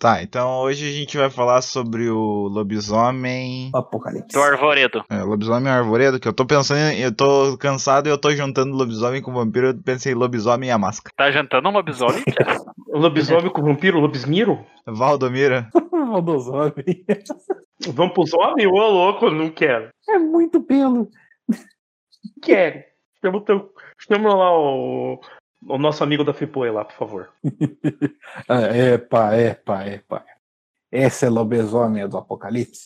Tá, então hoje a gente vai falar sobre o lobisomem... Apocalipse. Do arvoredo. É, lobisomem arvoredo, que eu tô pensando, eu tô cansado e eu tô juntando lobisomem com vampiro, eu pensei lobisomem e a máscara. Tá jantando um lobisomem? Lobisomem com vampiro, lobismiro? Valdomira. Valdomira. Vamos pros homens? Ô, louco, não quero. É muito pelo. Quero. Chama lá o nosso amigo da Fipoe lá, por favor. Epa. Essa é lobisomem do Apocalipse?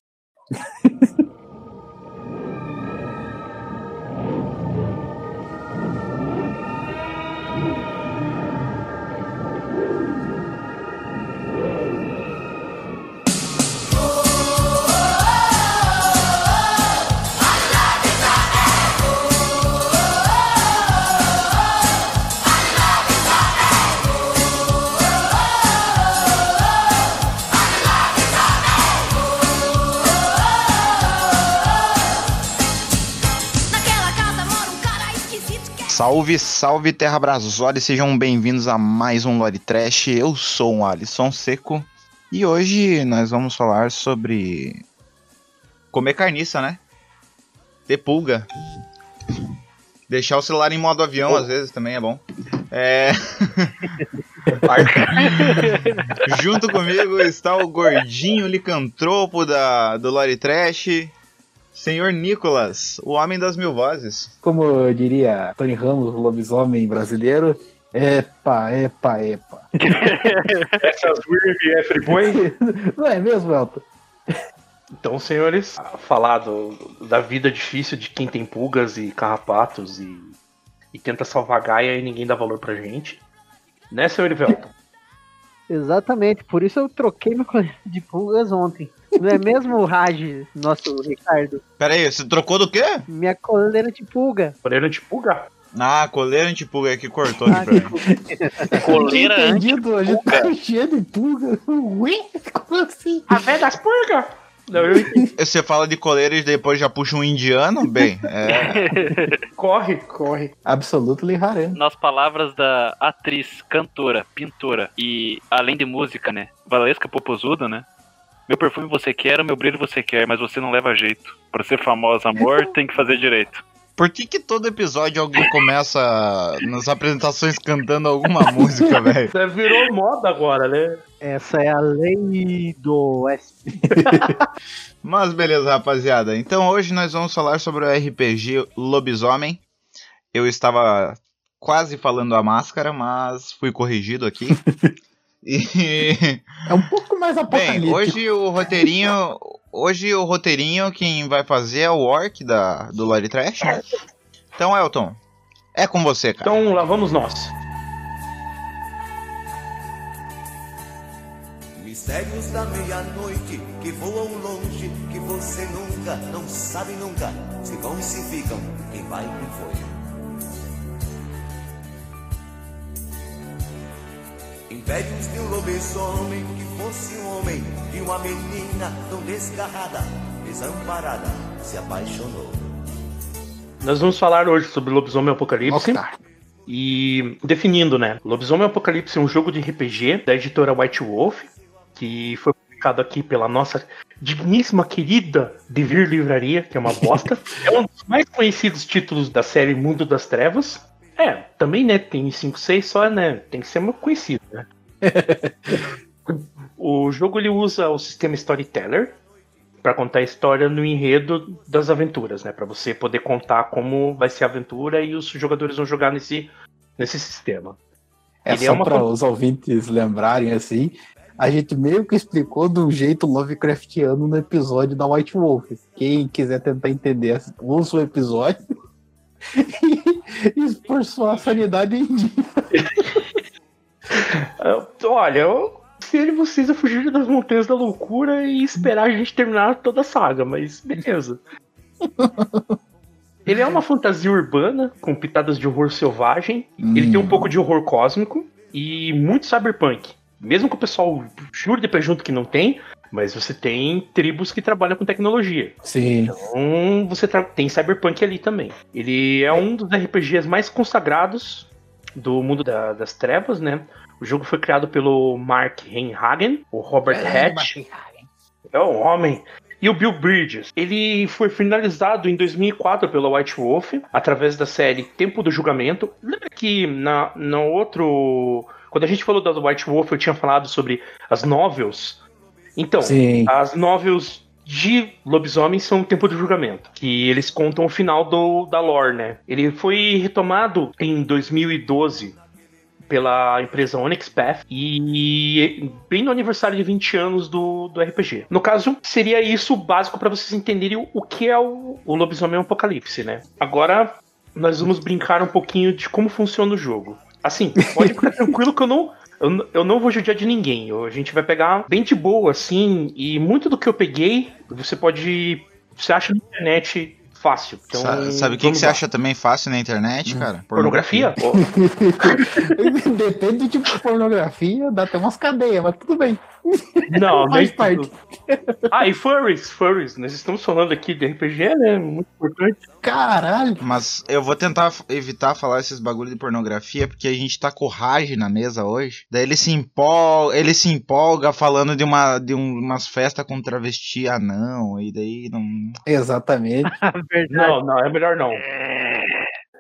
Salve, salve Terra Brasola e sejam bem-vindos a mais um Lore Trash. Eu sou o Alisson Seco e hoje nós vamos falar sobre comer carniça, né? Ter pulga. Deixar o celular em modo avião às vezes também é bom. Junto comigo está o gordinho licantropo do Lore Trash... Senhor Nicolas, o homem das mil vozes. Como eu diria Tony Ramos, o lobisomem brasileiro, epa. Essas weird é friboi? Não é mesmo, Elton? Então, senhores, falar da vida difícil de quem tem pulgas e carrapatos e tenta salvar Gaia e ninguém dá valor pra gente. Né, senhor Elton? Exatamente, por isso eu troquei meu colete de pulgas ontem. Não é mesmo o Raj, nosso Ricardo? Peraí, você trocou do quê? Minha coleira de pulga. Coleira de pulga? Ah, coleira antipulga, é que cortou de pra coleira antipulga. Eu tô cheio de pulga. Ué? Como assim? A velha das pulgas? Você fala de coleira e depois já puxa um indiano? Bem, Corre. Absolutely rare. Nas palavras da atriz, cantora, pintora e, além de música, né? Valesca Popozuda, né? Meu perfume você quer, o meu brilho você quer, mas você não leva jeito. Pra ser famosa, amor, tem que fazer direito. Por que todo episódio alguém começa nas apresentações cantando alguma música, velho? Isso virou moda agora, né? Essa é a lei do Oeste. Mas beleza, rapaziada. Então hoje nós vamos falar sobre o RPG Lobisomem. Eu estava quase falando a máscara, mas fui corrigido aqui. É um pouco mais apocalíptico. Bem, hoje o roteirinho quem vai fazer é o Orc do Lore Trash. Então, Elton, é com você, cara. Então, lá vamos nós. Mistérios da meia-noite que voam longe, que você nunca, não sabe nunca, se vão e se ficam, quem vai e quem foi. Impérios de um lobisomem que fosse um homem e uma menina tão desgarrada, desamparada, se apaixonou. Nós vamos falar hoje sobre Lobisomem Apocalipse. E definindo, né? Lobisomem Apocalipse é um jogo de RPG da editora White Wolf, que foi publicado aqui pela nossa digníssima querida Devir Livraria, que é uma bosta. É um dos mais conhecidos títulos da série Mundo das Trevas. É, também, né, tem 5, 6 só, né, tem que ser muito conhecido, né? O jogo, ele usa o sistema Storyteller para contar a história no enredo das aventuras, né, para você poder contar como vai ser a aventura e os jogadores vão jogar nesse sistema. Ele só para os ouvintes lembrarem, assim, a gente meio que explicou do jeito Lovecraftiano no episódio da White Wolf. Quem quiser tentar entender, ouça o episódio. E por sua sanidade em dia. Olha, eu aconselho vocês a fugir das montanhas da loucura e esperar a gente terminar toda a saga, mas beleza. Ele é uma fantasia urbana com pitadas de horror selvagem. Ele tem um pouco de horror cósmico e muito cyberpunk. Mesmo que o pessoal jure de pé junto que não tem, mas você tem tribos que trabalham com tecnologia. Sim. Então você tem cyberpunk ali também. Ele é um dos RPGs mais consagrados do mundo das trevas, né? O jogo foi criado pelo Mark Rein-Hagen, o Robert Hatch. É o homem. E o Bill Bridges. Ele foi finalizado em 2004 pela White Wolf, através da série Tempo do Julgamento. Lembra que no outro... Quando a gente falou da White Wolf, eu tinha falado sobre as novels. Então, sim, as novels de lobisomens são o Tempo do Julgamento, que eles contam o final da lore, né? Ele foi retomado em 2012... pela empresa Onyx Path, e bem no aniversário de 20 anos do RPG. No caso, seria isso o básico para vocês entenderem o que é o Lobisomem Apocalipse, né? Agora, nós vamos brincar um pouquinho de como funciona o jogo. Assim, pode ficar tranquilo que eu não vou judiar de ninguém. A gente vai pegar bem de boa, assim, e muito do que eu peguei, você acha na internet... fácil. Então, sabe o que você acha também fácil na internet, cara? Pornografia? Depende do tipo de pornografia, dá até umas cadeias, mas tudo bem. Não, faz parte. E furries. Nós estamos falando aqui de RPG, né? Muito importante. Caralho. Mas eu vou tentar evitar falar esses bagulhos de pornografia, porque a gente tá com o Raj na mesa hoje. Daí ele se empolga falando de umas festas com travesti anão, e daí não... Exatamente. Não, é melhor não.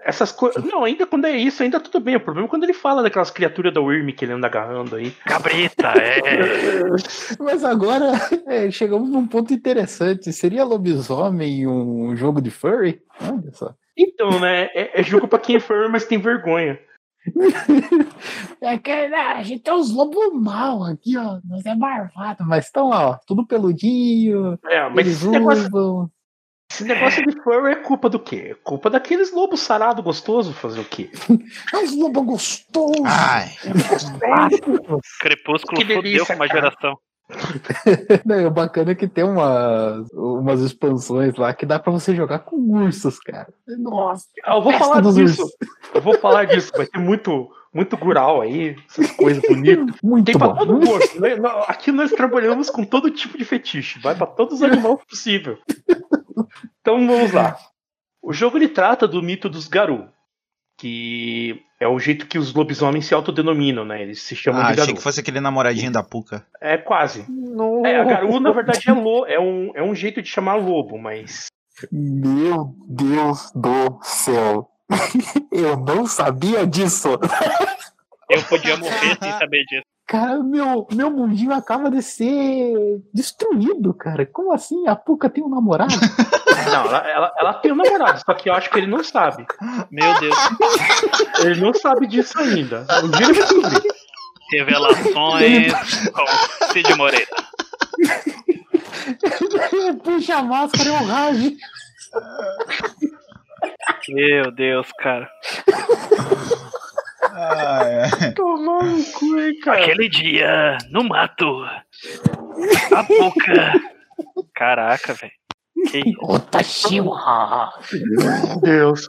Essas coisas... Não, ainda quando é isso, ainda tudo bem. O problema é quando ele fala daquelas criaturas da Wyrm que ele anda agarrando aí. Cabrita, é! Mas agora chegamos num ponto interessante. Seria lobisomem um jogo de furry? Olha só. Então, né? É jogo pra quem é furry, mas tem vergonha. A gente tem uns lobos mal aqui, ó. Nós é marvado, mas estão lá, ó. Tudo peludinho. Mas eles usam... Esse negócio de furry é culpa do quê? É culpa daqueles lobos sarados gostosos fazer o quê? É uns lobos gostosos! Ai, Crepúsculo fodeu com uma geração. Não, o bacana é que tem umas expansões lá que dá pra você jogar com ursos, cara. Nossa! Eu vou falar disso, vai ter muito gural aí, essas coisas bonitas. Tem pra todo gosto. Né? Aqui nós trabalhamos com todo tipo de fetiche. Vai pra todos os animais possível. Então vamos lá. O jogo ele trata do mito dos Garu, que é o jeito que os lobisomens se autodenominam, né? Eles se chamam de Garu. Achei que fosse aquele namoradinho da Puca. É, quase. Não. A Garu, na verdade, é um jeito de chamar lobo, mas... Meu Deus do céu. Eu não sabia disso. Eu podia morrer sem saber disso. Cara, meu mundinho acaba de ser destruído, cara. Como assim? A Puca tem um namorado? Não, ela tem um namorado, só que eu acho que ele não sabe. Meu Deus. Ele não sabe disso ainda. Um dia ele descobre. Revelações com Cid Moreira. Puxa a máscara, é um Raj. Meu Deus, cara. Tomar no cu, hein, cara. Aquele dia, no mato. A boca. Caraca, velho. Meu Deus.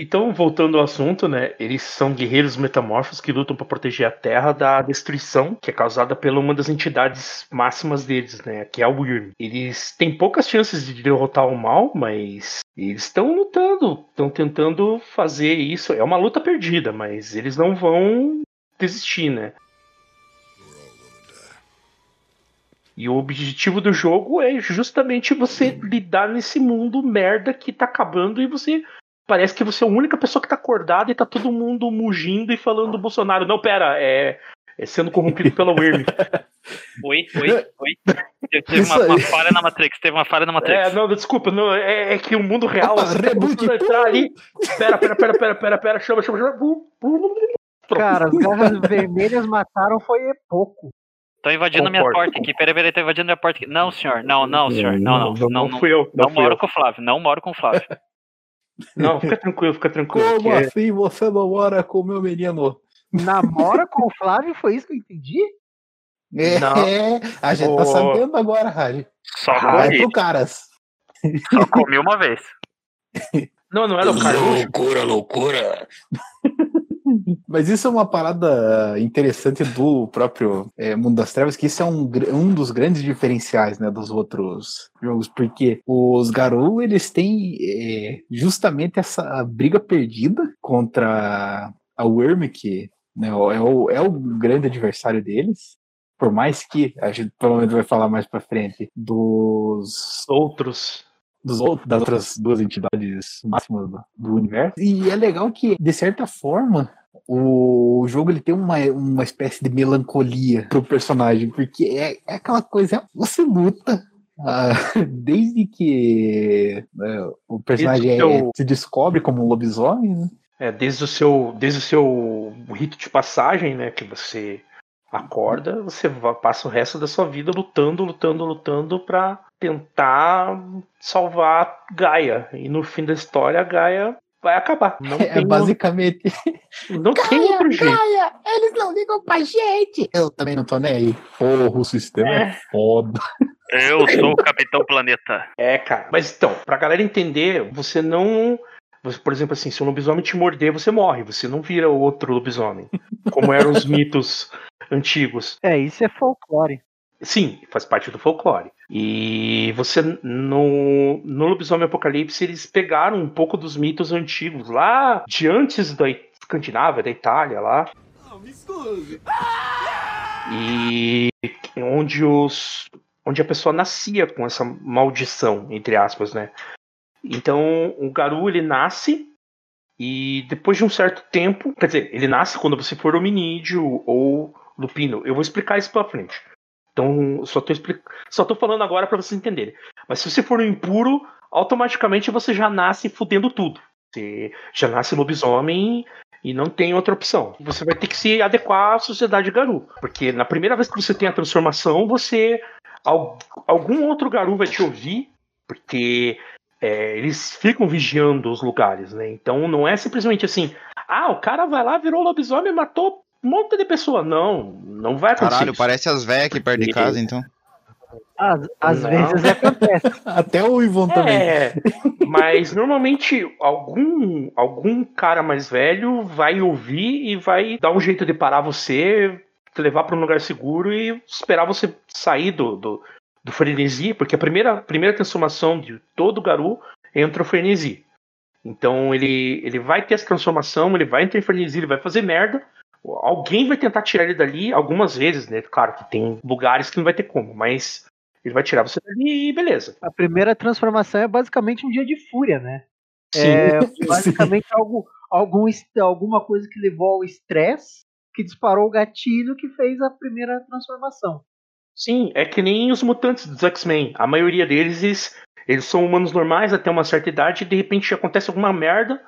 Então, voltando ao assunto, né? Eles são guerreiros metamorfos que lutam para proteger a Terra da destruição que é causada pela uma das entidades máximas deles, né? Que é a Wyrm. Eles têm poucas chances de derrotar o mal, mas eles estão lutando, estão tentando fazer isso. É uma luta perdida, mas eles não vão desistir, né? E o objetivo do jogo é justamente você lidar nesse mundo merda que tá acabando e você... Parece que você é a única pessoa que tá acordada e tá todo mundo mugindo e falando Bolsonaro. Não, pera, é sendo corrompido pela Wyrm. Oi. Teve uma falha na Matrix. Não, desculpa, é que o mundo real... Opa, você tá entrar ali. Pera, chama. Cara, as garras vermelhas mataram foi pouco. Tô invadindo a minha porta aqui, peraí, tô invadindo a minha porta aqui. Não, senhor, não. Não moro com o Flávio. Não, fica tranquilo. Como assim você não mora com o meu menino? Namora com o Flávio? Foi isso que eu entendi? Não. A gente tá sabendo agora, Raj. Só vai pro Caras. Só comi uma vez. Não era o Caras. Loucura. Mas isso é uma parada interessante do próprio Mundo das Trevas, que isso é um dos grandes diferenciais, né, dos outros jogos, porque os Garou, eles têm justamente essa briga perdida contra a Wyrm, que né, é o grande adversário deles. Por mais que a gente provavelmente vai falar mais pra frente das outras duas entidades máximas do universo. E é legal que, de certa forma, o jogo ele tem uma espécie de melancolia pro personagem, porque é aquela coisa, você luta desde que o personagem se descobre como um lobisomem, né? Desde o seu rito de passagem, né, que você acorda, você passa o resto da sua vida lutando pra tentar salvar Gaia. E no fim da história, a Gaia vai acabar. Basicamente. Não Gaia, tem outro jeito. Gaia, eles não ligam pra gente. Eu também não tô nem aí. Porra, o sistema é foda. Eu sou o Capitão Planeta. Cara. Mas então, pra galera entender, você não... Por exemplo, assim, se um lobisomem te morder, você morre. Você não vira outro lobisomem. Como eram os mitos antigos. Isso é folclore. Sim, faz parte do folclore. E você, no Lobisomem Apocalipse, eles pegaram um pouco dos mitos antigos, lá de antes da Escandinávia, da Itália, lá. Não, me escuse! E onde a pessoa nascia com essa maldição, entre aspas, né? Então, o Garou, ele nasce e depois de um certo tempo... Quer dizer, ele nasce quando você for hominídeo ou lupino. Eu vou explicar isso pra frente. Então, só tô falando agora pra vocês entenderem. Mas se você for um impuro, automaticamente você já nasce fudendo tudo. Você já nasce lobisomem e não tem outra opção. Você vai ter que se adequar à sociedade Garou. Porque na primeira vez que você tem a transformação, você... Algum outro Garou vai te ouvir, porque eles ficam vigiando os lugares, né? Então não é simplesmente assim... O cara vai lá, virou lobisomem e matou... um monte de pessoa, não vai acontecer. Caralho, isso. Parece as velhas aqui perto de casa, então. Às vezes acontece. Até o Ivon também. Mas normalmente algum cara mais velho vai ouvir e vai dar um jeito de parar você, te levar para um lugar seguro e esperar você sair do frenesi, porque a primeira transformação de todo Garou entra o frenesi. Então ele vai ter essa transformação, ele vai entrar em frenesi, ele vai fazer merda. Alguém vai tentar tirar ele dali algumas vezes, né? Claro que tem lugares que não vai ter como, mas ele vai tirar você dali e beleza. A primeira transformação é basicamente um dia de fúria, né? Sim. Basicamente alguma coisa que levou ao estresse, que disparou o gatilho que fez a primeira transformação. Sim, é que nem os mutantes dos X-Men. A maioria deles, eles são humanos normais até uma certa idade e de repente acontece alguma merda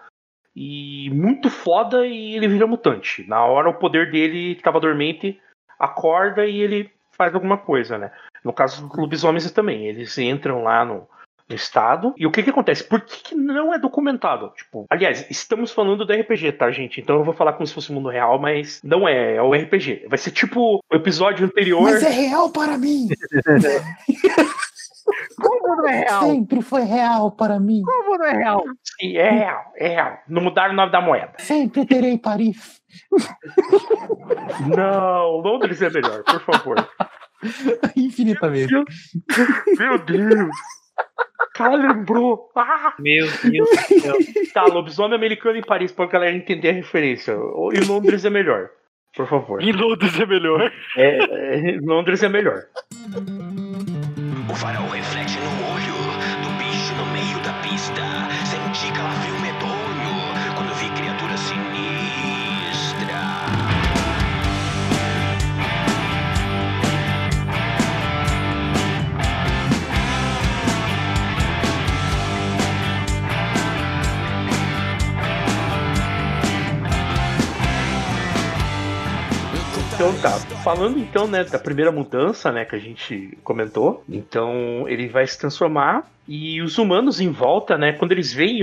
e muito foda e ele vira mutante. Na hora o poder dele que tava dormente acorda e ele faz alguma coisa, né? No caso dos lobisomens também, eles entram lá no estado. E o que acontece? Por que não é documentado? Tipo, aliás, estamos falando do RPG, tá, gente? Então eu vou falar como se fosse o mundo real, mas não é o RPG. Vai ser tipo o episódio anterior. Mas é real para mim! Como não é real? Sempre foi real para mim. Como não é real? Sim, é real. Não mudaram o nome da moeda. Sempre terei Paris. Não, Londres é melhor, por favor. Infinitamente. Meu Deus. Cara, lembrou. Meu Deus do céu. Tá, lobisomem americano em Paris, pra galera entender a referência. E Londres é melhor, por favor. E Londres é melhor. Londres é melhor. O farol reflete no olho do bicho no meio da pista. Senti calafrio medonho quando vi criatura sinistra. Então tá. Falando então, né, da primeira mudança, né, que a gente comentou. Então ele vai se transformar e os humanos em volta, né, quando eles veem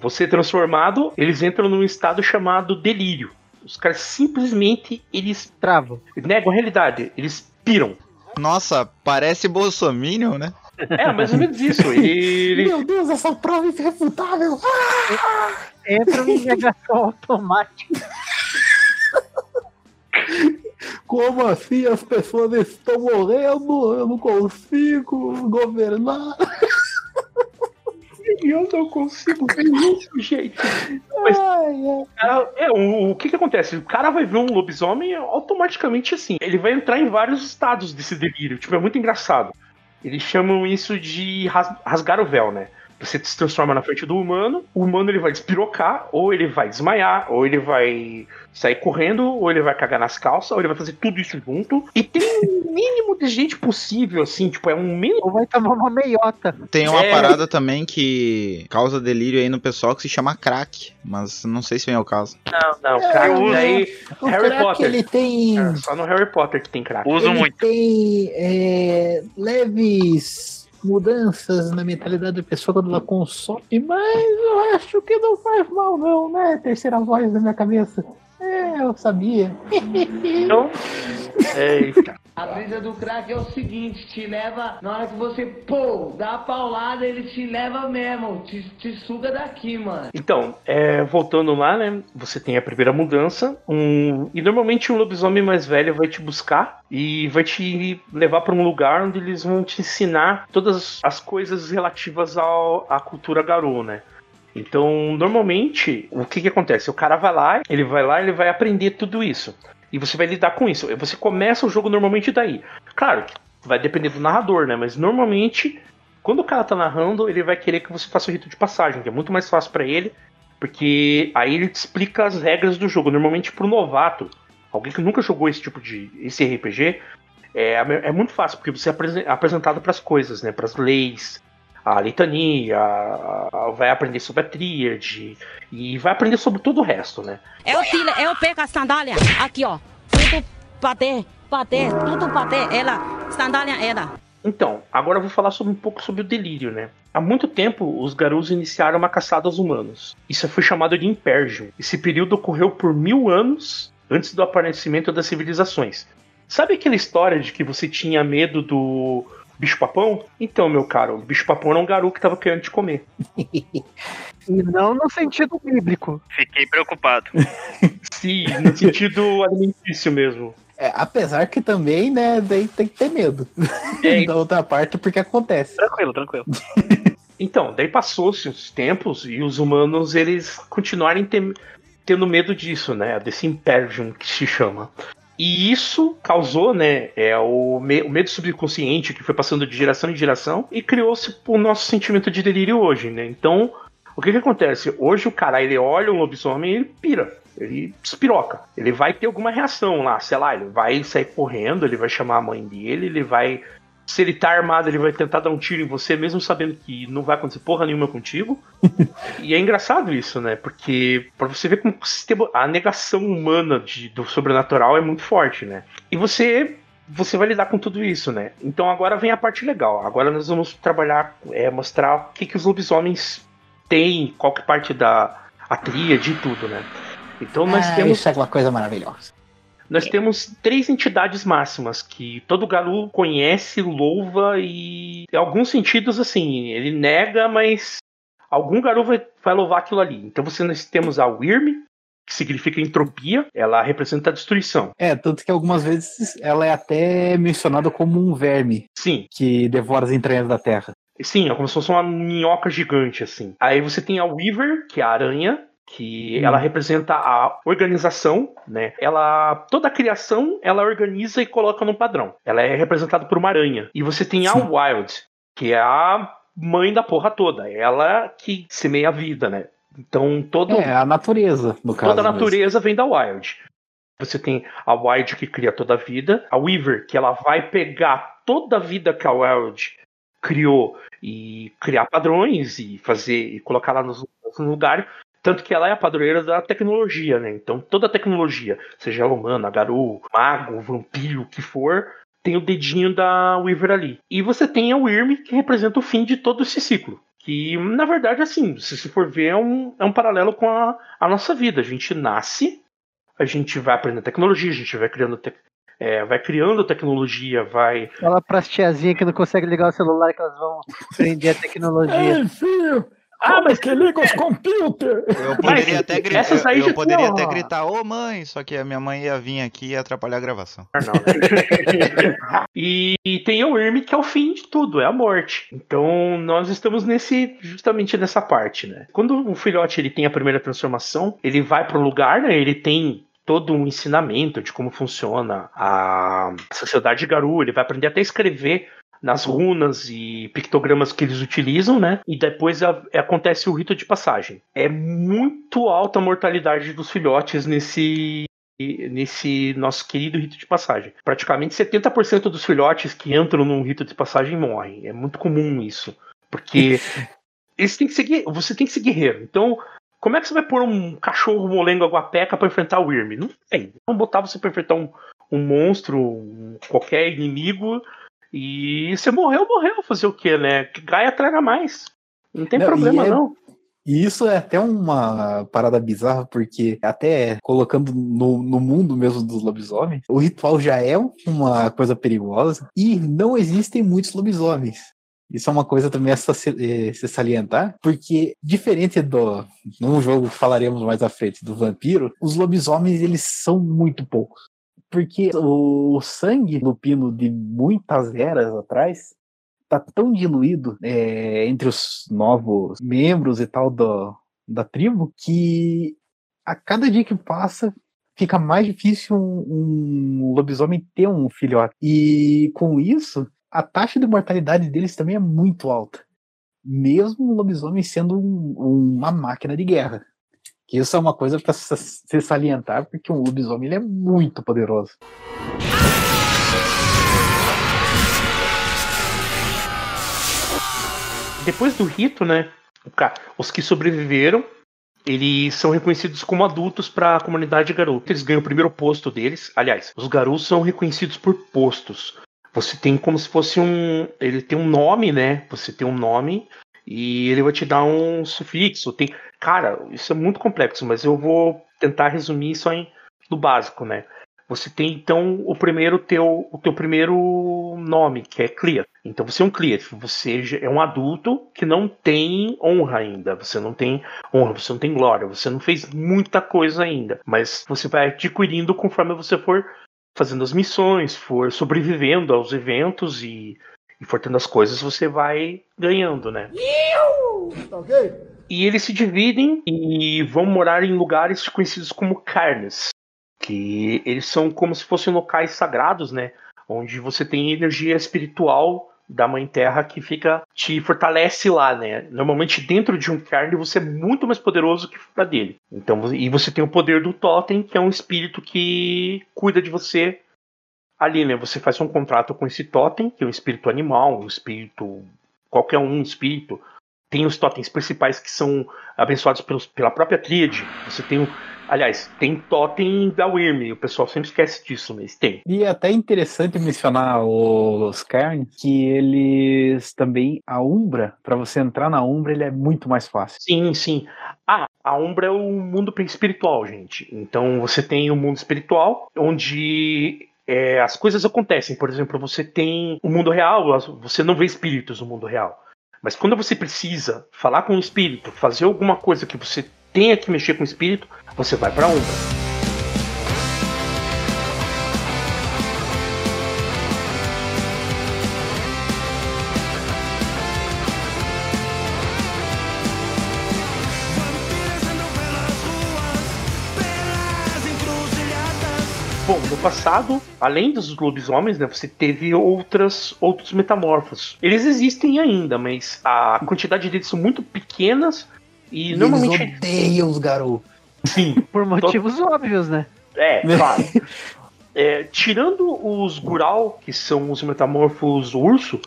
você transformado, eles entram num estado chamado delírio. Os caras simplesmente eles travam, negam a realidade, eles piram. Nossa, parece bolsominion, né? Mais ou menos isso. Meu Deus, essa prova é irrefutável. Entra numa negação automática. Como assim as pessoas estão morrendo? Eu não consigo governar. eu não consigo ver isso, gente. Mas, cara, o que acontece? O cara vai ver um lobisomem automaticamente assim. Ele vai entrar em vários estados desse delírio. Tipo, é muito engraçado. Eles chamam isso de rasgar o véu, né? Você se transforma na frente do humano, o humano ele vai despirocar, ou ele vai desmaiar, ou ele vai sair correndo, ou ele vai cagar nas calças, ou ele vai fazer tudo isso junto. E tem o mínimo de gente possível, assim, tipo, é um mínimo. Ou vai tomar uma meiota. Tem uma parada também que causa delírio aí no pessoal que se chama crack, mas não sei se vem ao caso. Não, crack aí. Harry Potter. Ele tem... só no Harry Potter que tem crack. Uso muito. Tem leves mudanças na mentalidade da pessoa quando ela consome, mas eu acho que não faz mal não, né? Terceira voz na minha cabeça. Eu sabia. Então, a brisa do crack é o seguinte, te leva, na hora que você, dá a paulada, ele te leva mesmo, te suga daqui, mano. Então, voltando lá, né, você tem a primeira mudança, e normalmente um lobisomem mais velho vai te buscar e vai te levar pra um lugar onde eles vão te ensinar todas as coisas relativas à cultura garou, né. Então, normalmente, o que acontece? O cara vai lá, ele vai aprender tudo isso. E você vai lidar com isso. Você começa o jogo normalmente daí. Claro, vai depender do narrador, né? Mas normalmente, quando o cara tá narrando, ele vai querer que você faça o rito de passagem, que é muito mais fácil pra ele, porque aí ele te explica as regras do jogo. Normalmente, pro novato, alguém que nunca jogou esse RPG, é muito fácil, porque você é apresentado pras coisas, né? Pras leis, a litania, vai aprender sobre a tríade e vai aprender sobre todo o resto, né? Eu pego a sandália, aqui ó, tudo bater, tudo bater, ela, sandália era. Então, agora eu vou falar um pouco sobre o delírio, né? Há muito tempo, os garous iniciaram uma caçada aos humanos. Isso foi chamado de impérgio. Esse período ocorreu por 1000 anos antes do aparecimento das civilizações. Sabe aquela história de que você tinha medo do bicho-papão? Então, meu caro, o bicho-papão era um garu que tava querendo te comer. E não no sentido bíblico. Fiquei preocupado. Sim, no sentido alimentício mesmo. Apesar que também, né, daí tem que ter medo. Da outra parte, porque acontece. Tranquilo. Então, daí passou-se os tempos e os humanos, eles continuaram tendo medo disso, né, desse impérium que se chama. E isso causou, né, o medo subconsciente que foi passando de geração em geração e criou-se o nosso sentimento de delírio hoje, né? Então, o que acontece? Hoje o cara, ele olha um lobisomem e ele pira, ele espiroca. Ele vai ter alguma reação lá, sei lá, ele vai sair correndo, ele vai chamar a mãe dele, ele vai... Se ele tá armado, ele vai tentar dar um tiro em você, mesmo sabendo que não vai acontecer porra nenhuma contigo. E é engraçado isso, né? Porque pra você ver como a negação humana do sobrenatural é muito forte, né? E você vai lidar com tudo isso, né? Então agora vem a parte legal. Agora nós vamos trabalhar, mostrar o que os lobisomens têm, qual que parte da tríade e tudo, né? Então nós temos... Isso é uma coisa maravilhosa. Nós temos 3 entidades máximas que todo galu conhece, louva e... Em alguns sentidos, assim, ele nega, mas algum galu vai louvar aquilo ali. Então nós temos a Wyrm, que significa entropia, ela representa a destruição. Tanto que algumas vezes ela é até mencionada como um verme. Sim. Que devora as entranhas da terra. Sim, é como se fosse uma minhoca gigante, assim. Aí você tem a Weaver, que é a aranha, que ela representa a organização, né? Toda a criação, ela organiza e coloca num padrão. Ela é representada por uma aranha. E você tem a Wild, que é a mãe da porra toda. Ela que semeia a vida, né? Então, a natureza, no caso. Toda a natureza vem da Wild. Você tem a Wild que cria toda a vida. A Weaver, que ela vai pegar toda a vida que a Wild criou e criar padrões e fazer e colocar lá no lugar... Tanto que ela é a padroeira da tecnologia, né? Então toda a tecnologia, seja ela humana, garu, mago, vampiro, o que for, tem o dedinho da Weaver ali. E você tem a Wyrm, que representa o fim de todo esse ciclo. Que, na verdade, assim, se você for ver, é um paralelo com a nossa vida. A gente nasce, a gente vai aprendendo tecnologia, a gente vai criando tecnologia, vai... Fala pras tiazinhas que não consegue ligar o celular que elas vão aprender a tecnologia. Filho... Ah, mas que liga os computer! Eu poderia, até gritar, ô mãe, só que a minha mãe ia vir aqui e ia atrapalhar a gravação. Ah, não, né? E tem o Irme, que é o fim de tudo, é a morte. Então nós estamos justamente nessa parte, né? Quando um filhote ele tem a primeira transformação, ele vai pro lugar, né? Ele tem todo um ensinamento de como funciona a sociedade de Garou, ele vai aprender até a escrever nas runas e pictogramas que eles utilizam, né? E depois acontece o rito de passagem. É muito alta a mortalidade dos filhotes nesse nosso querido rito de passagem. Praticamente 70% dos filhotes que entram num rito de passagem morrem. É muito comum isso. Porque você tem que ser guerreiro. Então, como é que você vai pôr um cachorro molengo aguapeca pra enfrentar o Irme? Não tem. Não botar você pra enfrentar um monstro, qualquer inimigo. E você morreu, fazer o quê, né? Gaia traga mais. Não tem problema, não. E isso é até uma parada bizarra, porque até colocando no mundo mesmo dos lobisomens, o ritual já é uma coisa perigosa e não existem muitos lobisomens. Isso é uma coisa também a se salientar, porque diferente do... num jogo que falaremos mais à frente, do vampiro, os lobisomens, eles são muito poucos. Porque o sangue lupino de muitas eras atrás tá tão diluído entre os novos membros e tal da tribo, que a cada dia que passa fica mais difícil um lobisomem ter um filhote. E com isso, a taxa de mortalidade deles também é muito alta. Mesmo o lobisomem sendo uma máquina de guerra. Que isso é uma coisa para se salientar, porque um lobisomem ele é muito poderoso. Depois do rito, né, os que sobreviveram, eles são reconhecidos como adultos para a comunidade Garou. Eles ganham o primeiro posto deles. Aliás, os Garous são reconhecidos por postos. Você tem como se fosse ele tem um nome, né? Você tem um nome e ele vai te dar um sufixo. Cara, isso é muito complexo, mas eu vou tentar resumir só do básico, né? Você tem, então, o teu primeiro nome, que é Clear. Então, você é um Clear. Você é um adulto que não tem honra ainda. Você não tem honra, você não tem glória. Você não fez muita coisa ainda. Mas você vai adquirindo conforme você for fazendo as missões, for sobrevivendo aos eventos e for tendo as coisas, você vai ganhando, né? Tá ok? E eles se dividem e vão morar em lugares conhecidos como cairns, que eles são como se fossem locais sagrados, né? Onde você tem energia espiritual da Mãe Terra que te fortalece lá, né? Normalmente dentro de um cairn você é muito mais poderoso que fora dele. Então, e você tem o poder do Totem, que é um espírito que cuida de você ali, né? Você faz um contrato com esse Totem, que é um espírito animal, um espírito... qualquer um espírito... Tem os totens principais que são abençoados pela própria tríade. Você tem aliás, tem totem da Wyrm. O pessoal sempre esquece disso, mas tem. E é até interessante mencionar os Cairn, que eles também... A Umbra, para você entrar na Umbra, ele é muito mais fácil. Sim, sim. Ah, a Umbra é o mundo espiritual, gente. Então você tem o mundo espiritual, onde... as coisas acontecem. Por exemplo, você tem o mundo real. Você não vê espíritos no mundo real. Mas quando você precisa falar com o espírito, fazer alguma coisa que você tenha que mexer com o espírito, você vai para a Umbra. Bom, no passado, além dos lobisomens, né, você teve outros metamorfos. Eles existem ainda, mas a quantidade deles são muito pequenas e normalmente... Eles odeiam os Garou. Sim. Por motivos óbvios, né? É, claro. Tirando os Gural, que são os metamorfos urso,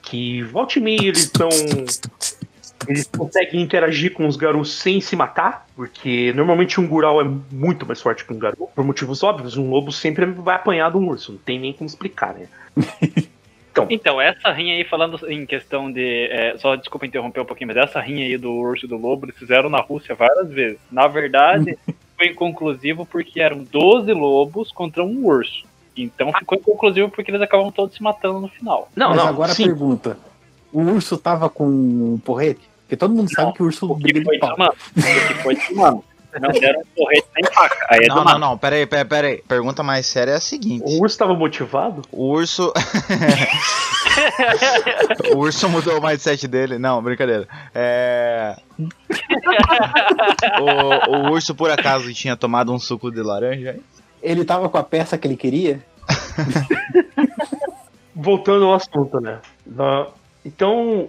que volta e meia eles estão... Eles conseguem interagir com os Garous sem se matar, porque normalmente um Gural é muito mais forte que um Garou. Por motivos óbvios, um lobo sempre vai apanhar de um urso, não tem nem como explicar, né? Então, essa rinha aí, falando em questão de... só desculpa interromper um pouquinho, mas essa rinha aí do urso e do lobo, eles fizeram na Rússia várias vezes. Na verdade, foi inconclusivo porque eram 12 lobos contra um urso. Então ficou inconclusivo porque eles acabam todos se matando no final. Mas agora a pergunta... O urso tava com um porrete? Porque todo mundo sabe que o urso briga de pau. Mano, não deram um porrete sem faca. Aí é não, peraí. Pergunta mais séria é a seguinte. O urso tava motivado? O urso... o urso mudou o mindset dele. Não, brincadeira. O urso, por acaso, tinha tomado um suco de laranja? Hein? Ele tava com a peça que ele queria? Voltando ao assunto, né? Então,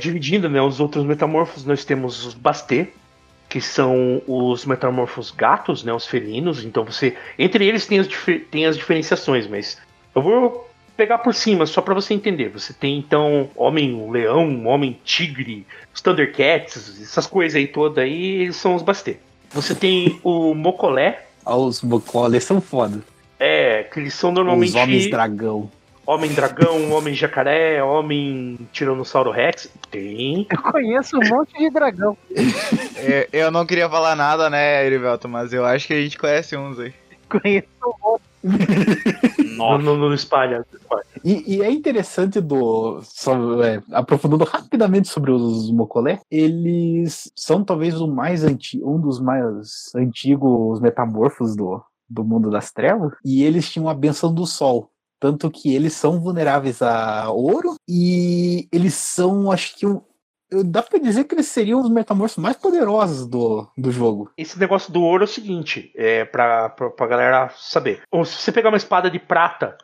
dividindo, né, os outros metamorfos, nós temos os Basté, que são os metamorfos gatos, né, os felinos. Então você, entre eles tem as diferenciações, mas eu vou pegar por cima só para você entender. Você tem então homem leão, homem tigre, os Thundercats, essas coisas aí toda aí, eles são os Basté. Você tem o Mocolé. Ah, os Mocolé são foda. É, que eles são normalmente os homens dragão. Homem dragão, homem jacaré, homem tiranossauro rex. Tem. Eu conheço um monte de dragão. Eu não queria falar nada, né, Erivelto, mas eu acho que a gente conhece uns aí. Conheço um monte. Nossa. Não espalha. E é interessante aprofundando rapidamente sobre os Mocolé, eles são talvez um dos mais antigos metamorfos do mundo das trevas, e eles tinham a benção do sol. Tanto que eles são vulneráveis a ouro, e eles são, acho que... dá pra dizer que eles seriam os metamorfos mais poderosos do jogo. Esse negócio do ouro é o seguinte, pra galera saber. Ou se você pegar uma espada de prata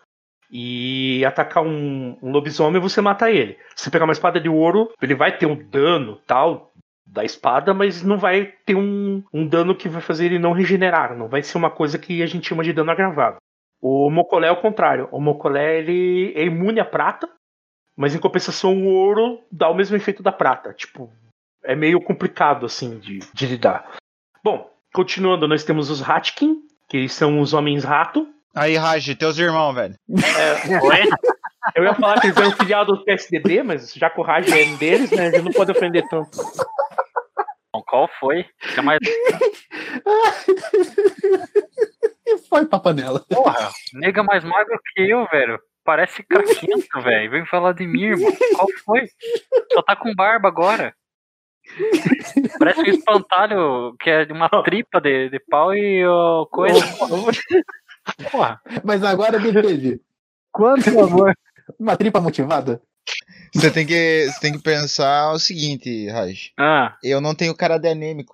e atacar um lobisomem, você mata ele. Se você pegar uma espada de ouro, ele vai ter um dano tal da espada, mas não vai ter um dano que vai fazer ele não regenerar. Não vai ser uma coisa que a gente chama de dano agravado. O Mocolé é o contrário. O Mocolé, ele é imune à prata, mas em compensação o ouro dá o mesmo efeito da prata. Tipo, é meio complicado assim de lidar. Bom, continuando, nós temos os Hatchkin, que são os homens rato. Aí, Raj, teus irmãos, velho. Eu ia falar que eles eram filiados do PSDB, mas já que o Raj é um deles, né, eles não podem ofender tanto. Qual foi? Fica mais... Foi pra panela. Porra, nega mais magro que eu, velho. Parece craquento, velho. Vem falar de mim, irmão. Qual foi? Só tá com barba agora. Parece um espantalho que é de uma tripa de pau e coisa. Porra. Mas agora me entendi. Quanto amor. Uma tripa motivada? Você tem que pensar o seguinte, Raj. Eu não tenho cara de anêmico.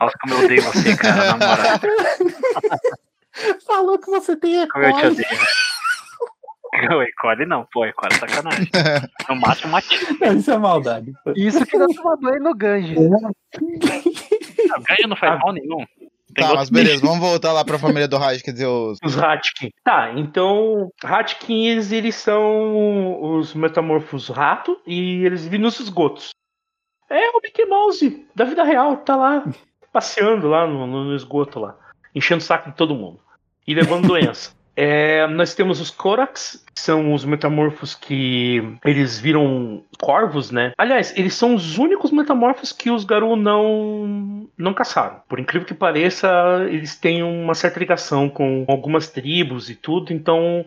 Nossa, como eu odeio você, cara, na moral. Falou que você tem E. coli. Como eu te odeio. E. coli não, pô, E. coli é sacanagem. Eu mato uma tia. Isso é maldade. Isso que não toma banho no Gange. O Gange não faz mal nenhum. Tá, mas beleza, vamos voltar lá pra família do Hatch, quer dizer, os Hatchkin. Tá, então, Hatchkin, eles são os metamorfos rato e eles vivem nos esgotos. É o Mickey Mouse da vida real, tá lá passeando lá no esgoto lá, enchendo o saco de todo mundo e levando doença. Nós temos os Korax, que são os metamorfos que eles viram corvos, né? Aliás, eles são os únicos metamorfos que os Garou não caçaram. Por incrível que pareça, eles têm uma certa ligação com algumas tribos e tudo, então,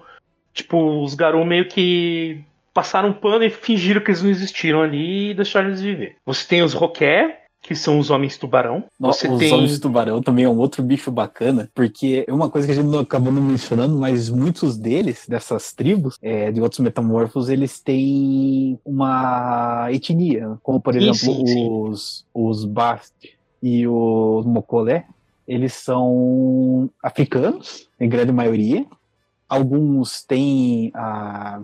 tipo, os Garou meio que... passaram um pano e fingiram que eles não existiram ali e deixaram eles viver. Você tem os Roqué, que são os homens tubarão. Nossa, os homens tubarão também é um outro bicho bacana, porque é uma coisa que a gente acabou não mencionando, mas muitos deles, dessas tribos, de outros metamorfos, eles têm uma etnia, como por exemplo os Bast e os Mocolé. Eles são africanos, em grande maioria. Alguns têm a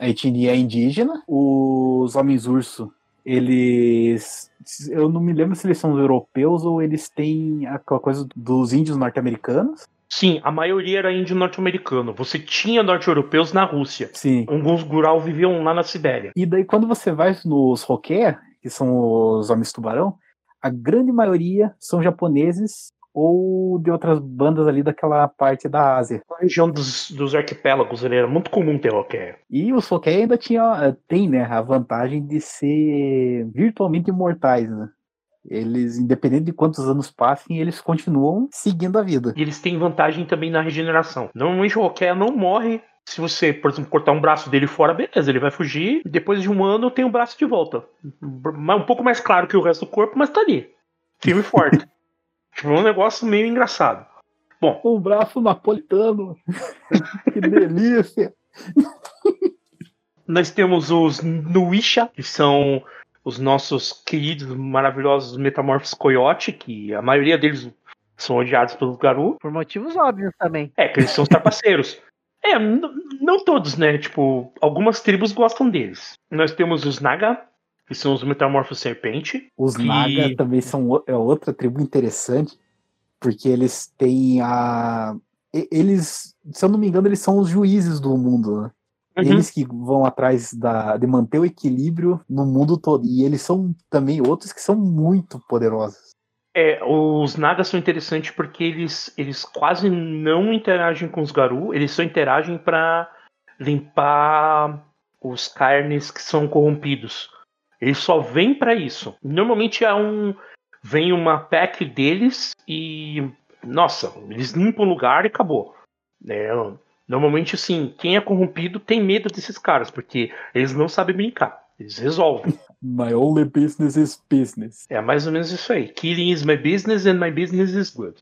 etnia indígena. Os homens urso, eles... eu não me lembro se eles são europeus ou eles têm aquela coisa dos índios norte-americanos. Sim, a maioria era índio norte-americano. Você tinha norte-europeus na Rússia. Sim. Alguns Gurau viviam lá na Sibéria. E daí quando você vai nos Roqué, que são os homens tubarão, a grande maioria são japoneses ou de outras bandas ali daquela parte da Ásia. A região dos arquipélagos, ele era muito comum ter Roqué. E os Roqué ainda tem, né, a vantagem de ser virtualmente imortais, né? Eles, independente de quantos anos passem, eles continuam seguindo a vida. E eles têm vantagem também na regeneração. Normalmente o Roqué não morre Se você, por exemplo, cortar um braço dele fora, beleza, ele vai fugir. Depois de um ano tem um braço de volta. Um pouco mais claro que o resto do corpo, mas tá ali. Firme e forte. Tipo, é um negócio meio engraçado. Bom. Um braço napolitano. Que delícia. Nós temos os Nuisha, que são os nossos queridos, maravilhosos metamorfos coiote, que a maioria deles são odiados pelo Garou. Por motivos óbvios também. É, que eles são os trapaceiros. É, não todos, né? Tipo, algumas tribos gostam deles. Nós temos os Naga, que são os metamorfos serpente. Os Naga também são outra tribo interessante, porque eles têm a... Eles, se eu não me engano, eles são os juízes do mundo, né? Uhum. Eles que vão atrás de manter o equilíbrio no mundo todo. E eles são também outros que são muito poderosos. É, os Nagas são interessantes porque eles quase não interagem com os Garou, eles só interagem pra limpar os carnes que são corrompidos. Eles só vêm pra isso. Normalmente vem uma pack deles e, nossa, eles limpam o lugar e acabou. É, normalmente, assim, quem é corrompido tem medo desses caras, porque eles não sabem brincar. Eles resolvem. My only business is business. É mais ou menos isso aí. Killing is my business and my business is good.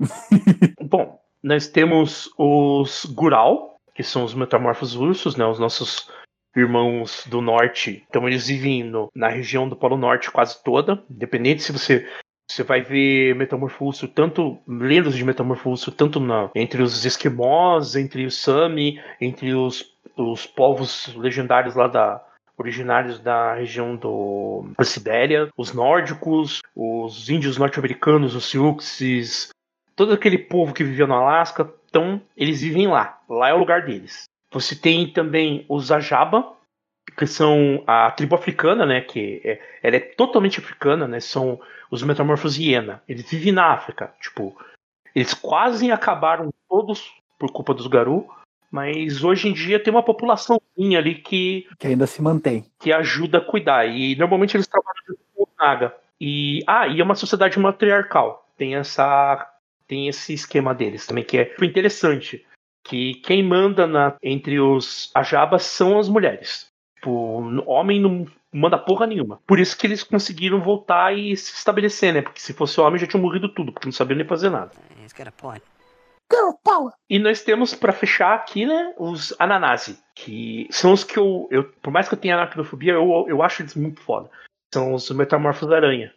Bom, nós temos os Gural, que são os metamorfos ursos, né? Os nossos irmãos do norte. Então eles vivem na região do Polo Norte quase toda. Independente se você vai ver metamorfo urso, tanto lendas de metamorfo urso, tanto entre os esquimós, entre os Sami, entre os povos legendários lá originários da região da Sibéria, os nórdicos, os índios norte-americanos, os Siouxes, todo aquele povo que vivia no Alasca. Então, eles vivem lá. Lá é o lugar deles. Você tem também os Ajaba, que são a tribo africana, né? Que ela é totalmente africana, né? São os metamorfos hiena. Eles vivem na África. Tipo, eles quase acabaram todos por culpa dos Garou. Mas hoje em dia tem uma populaçãozinha ali que ainda se mantém. Que ajuda a cuidar. E normalmente eles trabalham com o Naga. E é uma sociedade matriarcal. Tem esse esquema deles também, que é interessante. Que quem manda entre os Ajabas são as mulheres. Tipo, homem não manda porra nenhuma. Por isso que eles conseguiram voltar e se estabelecer, né? Porque se fosse homem já tinha morrido tudo, porque não sabiam nem fazer nada. He's got a point. E nós temos, pra fechar aqui, né, os Ananasi, que são os que eu por mais que eu tenha aracnofobia, eu acho eles muito foda. São os metamorfos da aranha.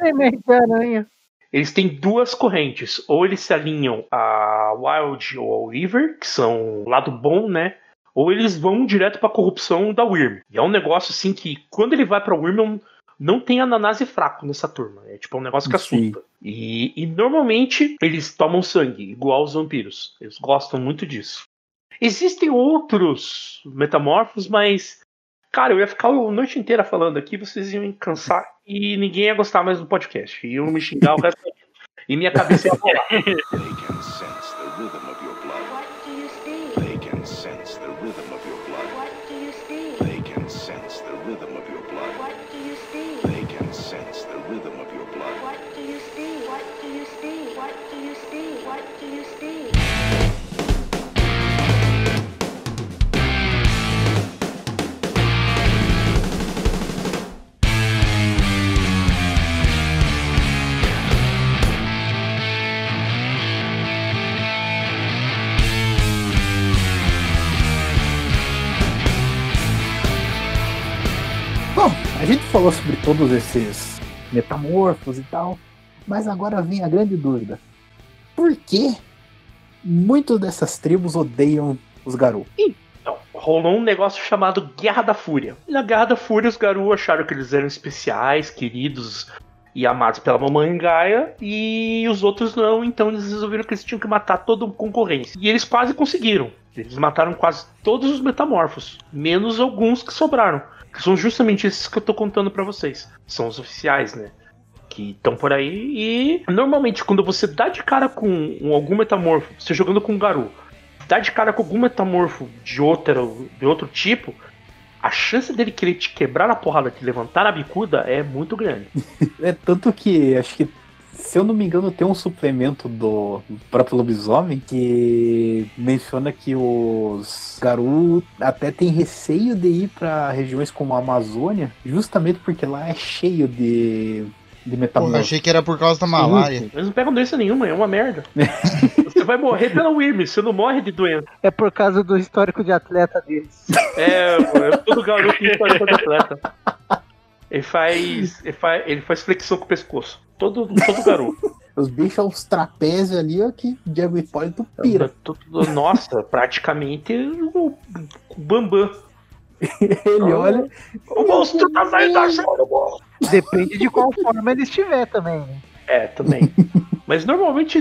Semente de aranha. Eles têm duas correntes. Ou eles se alinham a Wild ou ao River, que são o lado bom, né? Ou eles vão direto pra corrupção da Wyrm. E é um negócio assim que, quando ele vai pra Wyrm, não tem Ananasi fraco nessa turma. É tipo um negócio que assusta. E normalmente eles tomam sangue, igual os vampiros. Eles gostam muito disso. Existem outros metamorfos, mas... Cara, eu ia ficar a noite inteira falando aqui, vocês iam cansar e ninguém ia gostar mais do podcast. E iam me xingar o resto da vida. E minha cabeça ia rolar. A gente falou sobre todos esses metamorfos e tal, mas agora vem a grande dúvida. Por que muitas dessas tribos odeiam os Garou? Então, rolou um negócio chamado Guerra da Fúria. Na Guerra da Fúria, os Garou acharam que eles eram especiais, queridos e amados pela mamãe Gaia, e os outros não, então eles resolveram que eles tinham que matar toda a concorrência. E eles quase conseguiram. Eles mataram quase todos os metamorfos, menos alguns que sobraram. Que são justamente esses que eu tô contando pra vocês. São os oficiais, né? Que estão por aí. E normalmente quando você dá de cara com algum metamorfo, você jogando com um Garou, dá de cara com algum metamorfo de outro tipo, a chance dele querer te quebrar na porrada, te levantar na bicuda é muito grande. É tanto que acho que Se eu não me engano, tem um suplemento do próprio lobisomem que menciona que os Garou até tem receio de ir para regiões como a Amazônia, justamente porque lá é cheio de metamorfose. Eu achei que era por causa da malária. Eles não pegam doença nenhuma, é uma merda. Você vai morrer pela Wirmes, você não morre de doença. É por causa do histórico de atleta deles. É todo Garou tem histórico de atleta. Ele faz flexão com o pescoço. Todo garoto. Os bichos são uns trapézios ali, ó, que Diego Hipólito pira. Nossa, praticamente o Bambam. Ele olha... O monstro tá saindo da chora. Depende de qual forma ele estiver também, né? É, também. Mas normalmente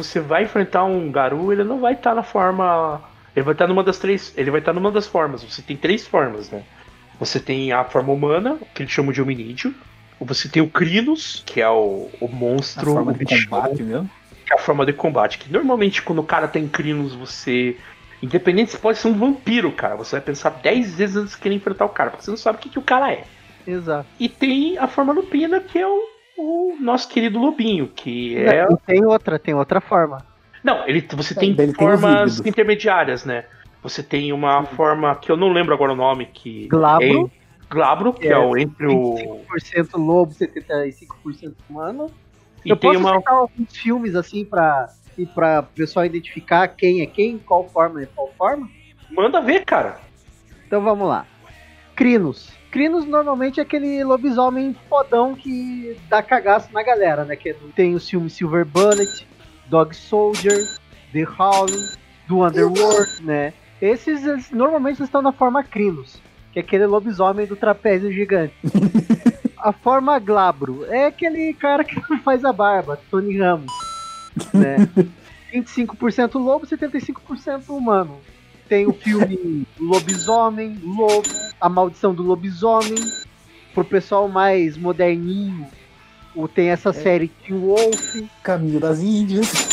você vai enfrentar um garu, ele não vai estar na forma... Ele vai estar numa das três... Ele vai estar numa das formas. Você tem três formas, né? Você tem a forma humana, que eles chamam de hominídeo. Você tem o Crinos, que é o monstro... A forma de combate mesmo? Que é a forma de combate. Que normalmente quando o cara tem Crinos, você... Independente, você pode ser um vampiro, cara. Você vai pensar 10 vezes antes de querer enfrentar o cara. Porque você não sabe o que o cara é. Exato. E tem a forma lupina, que é o nosso querido lobinho, que é... Não, tem outra forma. Não, você tem formas intermediárias, né? Você tem uma forma que eu não lembro agora o nome, que... Glabro. É Glabro, que é o entre o... 25% lobo, 75% humano. E eu posso citar alguns filmes, assim, pra o pessoal identificar quem é quem, qual forma? Manda ver, cara. Então vamos lá. Crinos. Crinos normalmente é aquele lobisomem fodão que dá cagaço na galera, né? Que tem os filmes Silver Bullet, Dog Soldier, The Howling, do Underworld, né? Esses, normalmente, estão na forma Crinos, que é aquele lobisomem do trapézio gigante. A forma Glabro é aquele cara que faz a barba, Tony Ramos, né? 25% lobo, 75% humano. Tem o filme Lobisomem, Lobo, A Maldição do Lobisomem. Pro pessoal mais moderninho, tem essa série Teen Wolf, Caminho das Índias.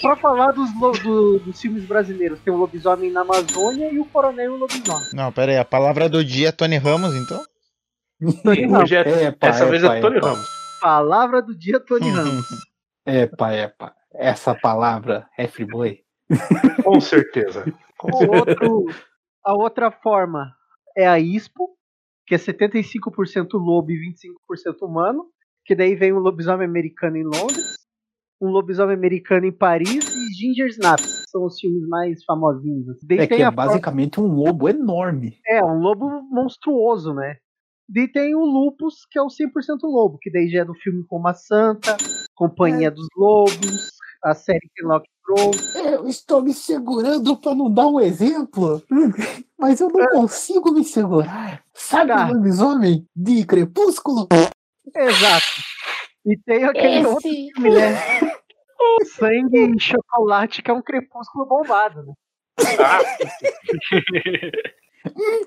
Pra falar dos filmes brasileiros, tem o Lobisomem na Amazônia e o Coronel Lobisomem. Não, pera aí, a palavra do dia é Tony Ramos, então? Hoje essa vez é Tony Ramos. Palavra do dia, Tony Ramos. Essa palavra é Friboi. Com certeza. A outra forma é a ISPO, que é 75% lobo e 25% humano. Que daí vem um lobisomem americano em Londres, um lobisomem americano em Paris e Ginger Snaps, que são os filmes mais famosinhos. Daí tem basicamente um lobo enorme. É, um lobo monstruoso, né? Daí tem o Lupus, que é o 100% lobo, que daí já é do filme Como a Santa, Companhia dos Lobos, a série Kenlock Grove. Eu estou me segurando para não dar um exemplo, mas eu não consigo me segurar. Sabe o lobisomem de Crepúsculo? Exato. E tem aquele outro filme, né? Sangue e Chocolate, que é um Crepúsculo bombado, né?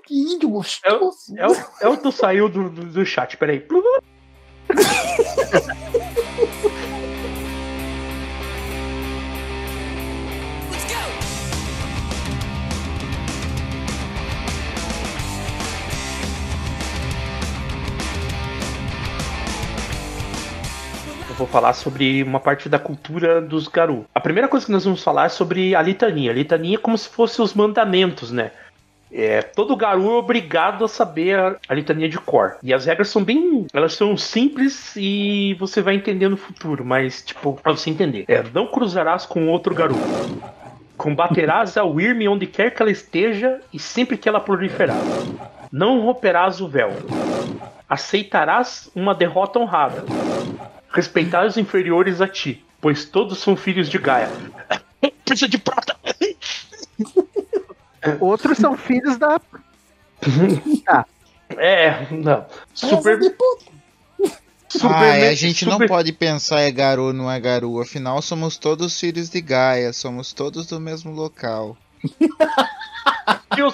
Que índio gostoso. Elton saiu do chat, peraí. Vou falar sobre uma parte da cultura dos Garou. A primeira coisa que nós vamos falar é sobre a litania. A litania é como se fosse os mandamentos, né? Todo Garou é obrigado a saber a litania de cor. E as regras são elas são simples e você vai entender no futuro, mas, tipo, pra você entender. Não cruzarás com outro Garou. Combaterás a Wyrm onde quer que ela esteja e sempre que ela proliferar. Não romperás o véu. Aceitarás uma derrota honrada. Respeitar os inferiores a ti, pois todos são filhos de Gaia. Precisa de prata. Outros são filhos da... não. A gente não pode pensar é Garou, não é Garou. Afinal, somos todos filhos de Gaia. Somos todos do mesmo local. Deus,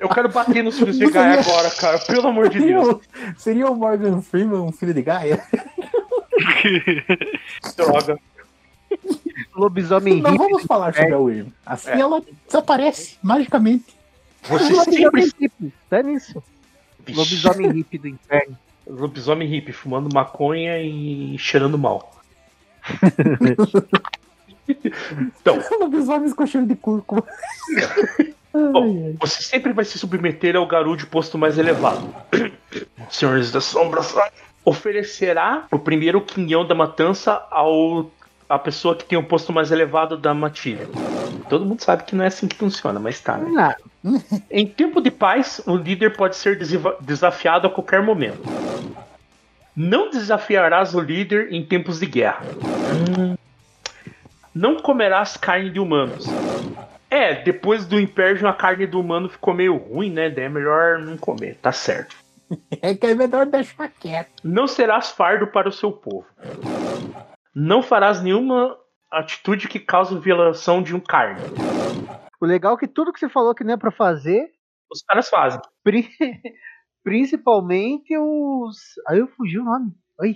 eu quero bater nos filhos de Gaia agora, cara. Pelo amor de Deus. Seria o Morgan Freeman um filho de Gaia? Droga. Lobisomem. Não vamos falar sobre a Wyrm. Assim ela desaparece magicamente. Você sempre... Tá nisso. Lobisomem hippie do inferno. lobisomem hippie, fumando maconha e cheirando mal. Então, lobisomens com cheiro de cúrcuma. Bom, você sempre vai se submeter ao Garou de posto mais elevado. Senhores da Sombra, oferecerá o primeiro quinhão da matança à pessoa que tem o posto mais elevado da matilha. Todo mundo sabe que não é assim que funciona, mas tá, né? Em tempo de paz, o líder pode ser desafiado a qualquer momento. Não desafiarás o líder em tempos de guerra. Não comerás carne de humanos. É, depois do Império a carne do humano ficou meio ruim, né? Daí é melhor não comer, tá certo. É que é melhor deixar quieto. Não serás fardo para o seu povo. Não farás nenhuma atitude que cause violação de um cargo. O legal é que tudo que você falou que não é pra fazer, os caras fazem. Principalmente os... Aí eu fugi o nome. Oi.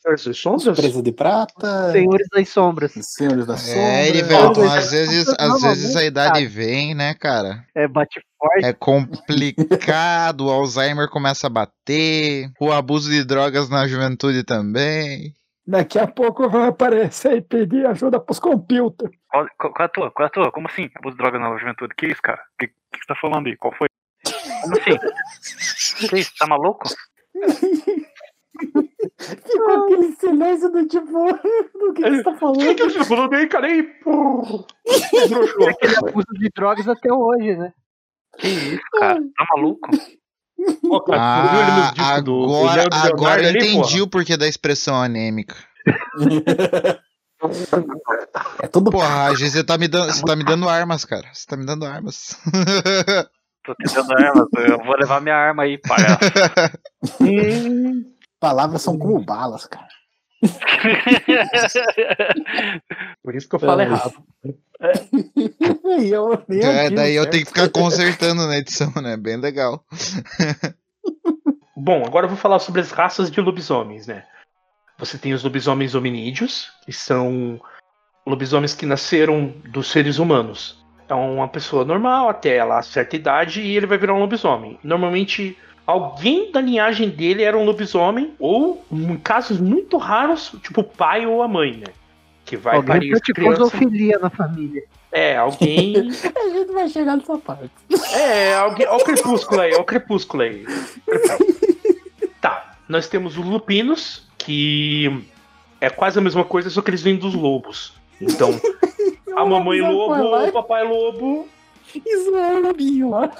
Senhores das Sombras? Presa de Prata. Senhores das Sombras. Senhores das Sombras. É, ele voltou. Às vezes a idade vem, né, cara? É, bate forte. É complicado. O Alzheimer começa a bater. O abuso de drogas na juventude também. Daqui a pouco vai aparecer e pedir ajuda pros computer. Qual é a tua? Como assim? Abuso de drogas na juventude? Que isso, cara? Que você tá falando aí? Qual foi? Como assim? Que isso? Tá maluco? Ficou aquele silêncio do tipo do que você tá falando. O que eu tô falando aí, cara? É aquele abuso de drogas até hoje, né? Que isso, cara? Tá maluco? Pô, cara, agora eu entendi o porquê da expressão anêmica. É tudo. Porra, Gê, você tá me dando armas, cara. Você tá me dando armas. Tô te dando armas, eu vou levar minha arma aí, palhaço. Palavras são como balas, cara. Por isso que eu falo errado. Daí eu tenho que ficar consertando na edição, né? Bem legal. Bom, agora eu vou falar sobre as raças de lobisomens, né? Você tem os lobisomens hominídeos, que são lobisomens que nasceram dos seres humanos. Então, uma pessoa normal até ela certa idade e ele vai virar um lobisomem. Normalmente, alguém da linhagem dele era um lobisomem, ou em casos muito raros, tipo o pai ou a mãe, né? Que vai alguém praticou zoofilia na família. É, alguém... A gente vai chegar nessa parte. É, alguém... Olha o crepúsculo aí. Tá, nós temos os lupinos, que é quase a mesma coisa, só que eles vêm dos lobos. Então, a mamãe lobo, o papai lobo... Isso é o lobinho lá.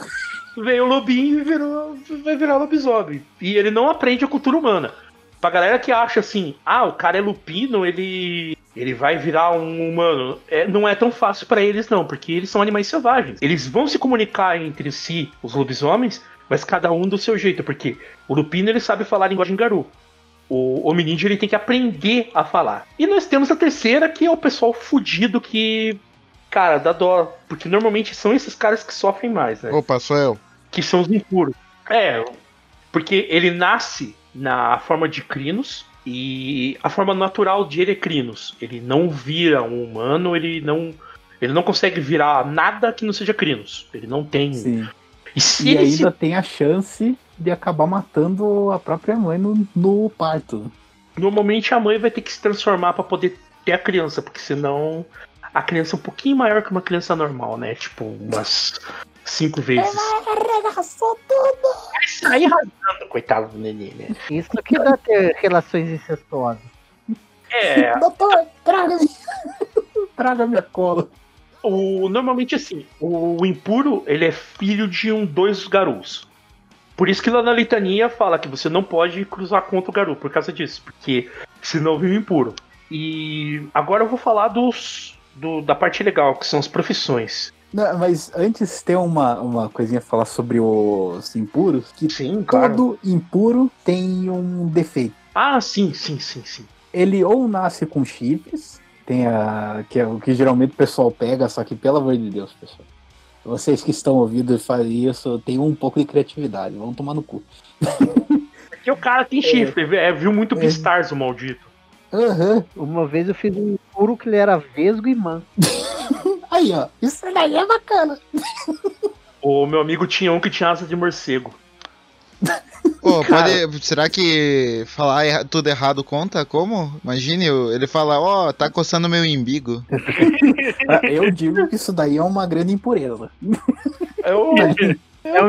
Veio o lobinho e vai virar lobisomem. E ele não aprende a cultura humana. Pra galera que acha assim, ah, o cara é lupino, ele vai virar um humano. Não é tão fácil pra eles não, porque eles são animais selvagens. Eles vão se comunicar entre si, os lobisomens, mas cada um do seu jeito. Porque o lupino ele sabe falar a linguagem garu. O hominídeo ele tem que aprender a falar. E nós temos a terceira, que é o pessoal fudido que... Cara, dá dó, porque normalmente são esses caras que sofrem mais, né? Opa, sou eu. Que são os impuros. É, porque ele nasce na forma de crinos e a forma natural dele é crinos. Ele não vira um humano, ele não consegue virar nada que não seja crinos. Ele não tem... Sim. E ainda tem a chance de acabar matando a própria mãe no parto. Normalmente a mãe vai ter que se transformar pra poder ter a criança, porque senão... A criança é um pouquinho maior que uma criança normal, né? Tipo, umas 5 vezes. Ela arregaçou tudo! Vai sair rasgando, coitado do neném, né? Isso que dá ter relações incestuosas. É. Doutor, traga minha cola. Normalmente, assim, o impuro, ele é filho de dois garus. Por isso que lá na litania fala que você não pode cruzar contra o garu, por causa disso. Porque senão vive impuro. E agora eu vou falar da parte legal, que são as profissões. Não, mas antes tem uma coisinha a falar sobre os impuros, que sim, todo claro. Impuro tem um defeito. Ah, sim. Ele ou nasce com chifres, que é o que geralmente o pessoal pega, só que pelo amor de Deus, pessoal. Vocês que estão ouvindo e fazem isso, tem um pouco de criatividade, vão tomar no cu. Porque o cara tem chifre, viu muito Beastars, o maldito. Uma vez eu fiz um puro que ele era vesgo e manco. Aí, ó. Isso daí é bacana. O meu amigo tinha um que tinha asa de morcego. Pô, pode. Será que falar tudo errado conta? Como? Imagine, ele fala, ó, tá coçando meu imbigo. Eu digo que isso daí é uma grande impureza. É um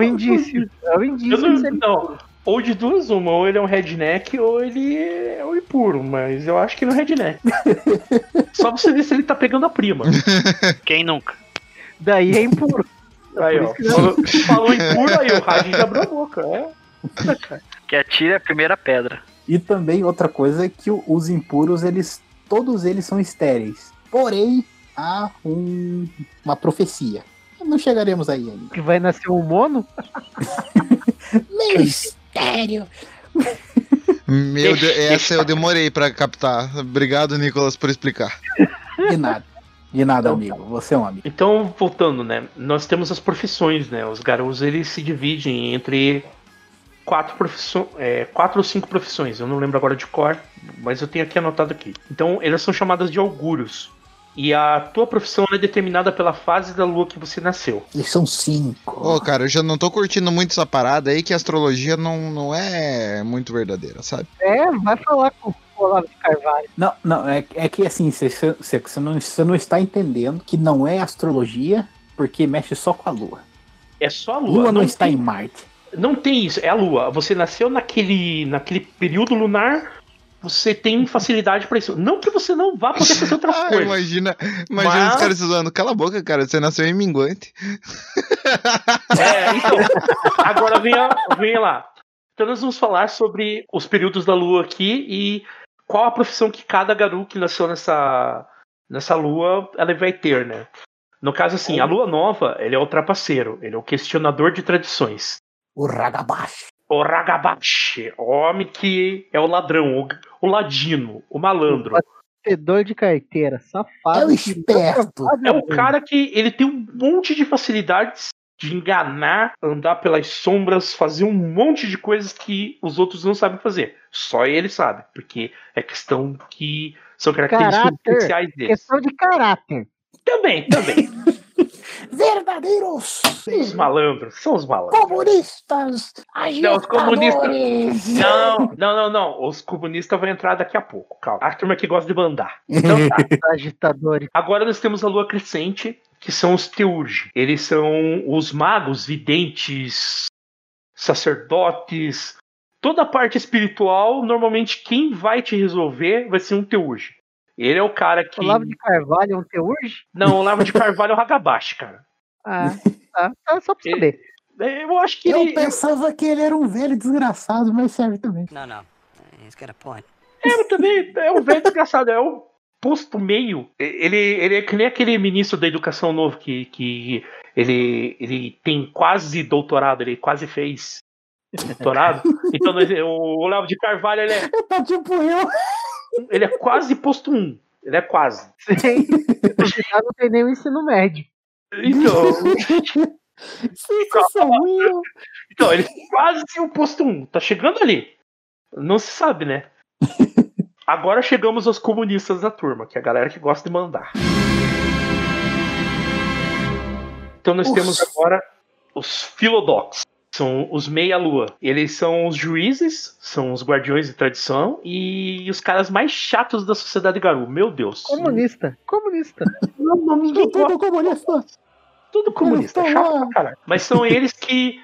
indício. É um indício. Não. Ou de duas uma, ou ele é um redneck ou ele é um impuro, mas eu acho que não é redneck. Só você ver se ele tá pegando a prima. Quem nunca? Daí é impuro. Aí, ó. Falou impuro, aí o Raj já abriu a boca, é. Que atira a primeira pedra. E também outra coisa é que os impuros, todos eles são estéreis. Porém, há uma profecia. Não chegaremos aí ainda. Que vai nascer um mono? Mistério. Meu Deus, essa eu demorei pra captar. Obrigado, Nicolas, por explicar. De nada, amigo. Você é um amigo. Então, voltando, né? Nós temos as profissões, né? Os garotos, eles se dividem entre quatro ou cinco profissões. Eu não lembro agora de cor, mas eu tenho aqui anotado aqui. Então, elas são chamadas de augúrios. E a tua profissão é determinada pela fase da lua que você nasceu. E são 5. Ô, cara, eu já não tô curtindo muito essa parada aí, que a astrologia não é muito verdadeira, sabe? É, vai falar com o Olavo de Carvalho. Não, é que assim, você não está entendendo que não é astrologia, porque mexe só com a lua. É só a lua. Lua não está em Marte. Não tem isso, é a lua. Você nasceu naquele período lunar... Você tem facilidade pra isso. Não que você não vá poder fazer outras coisas. Imagina os caras usando. Cala a boca, cara. Você nasceu em minguante. É, então. Agora vem lá. Então nós vamos falar sobre os períodos da lua aqui e qual a profissão que cada garoto que nasceu nessa lua ela vai ter, né? No caso, assim, a lua nova, ele é o trapaceiro. Ele é o questionador de tradições. O ragabash. O ragabashi, o homem que é o ladrão, o ladino, o malandro. O batedor de carteira, safado. É o esperto. É o cara que ele tem um monte de facilidades de enganar, andar pelas sombras, fazer um monte de coisas que os outros não sabem fazer. Só ele sabe, porque é questão que são características especiais dele. Questão de caráter. Também. Verdadeiros são os malandros comunistas, agitadores. Não, os comunistas vão entrar daqui a pouco, calma, a turma que gosta de bandar, então tá. Agitadores. Agora nós temos a lua crescente, que são os teurge, eles são os magos, videntes, sacerdotes, toda a parte espiritual. Normalmente quem vai te resolver vai ser um teurge. Ele é o cara que... O Olavo de Carvalho é um teurge? Não, o Olavo de Carvalho é um ragabashi, cara. Ah, tá. Só pra saber. Eu acho que eu pensava que ele era um velho desgraçado, mas serve também. Não. He's got a point. Eu também, é um velho desgraçado. É um posto meio. Ele é que nem aquele ministro da educação novo que ele tem quase doutorado, ele quase fez doutorado. Então, o Olavo de Carvalho, ele é... Tá tipo eu... Ele é quase posto 1. Ele é quase. Sim. Não tem nem o ensino médio. Então, ele é quase o posto 1. Tá chegando ali. Não se sabe, né? Agora chegamos aos comunistas da turma, que é a galera que gosta de mandar. Então nós temos agora os filodoxos. São os meia-lua. Eles são os juízes, são os guardiões de tradição e os caras mais chatos da sociedade garu. Meu Deus. Comunista. Não, tudo comunista. Tudo comunista. Chato pra caralho. Mas são eles que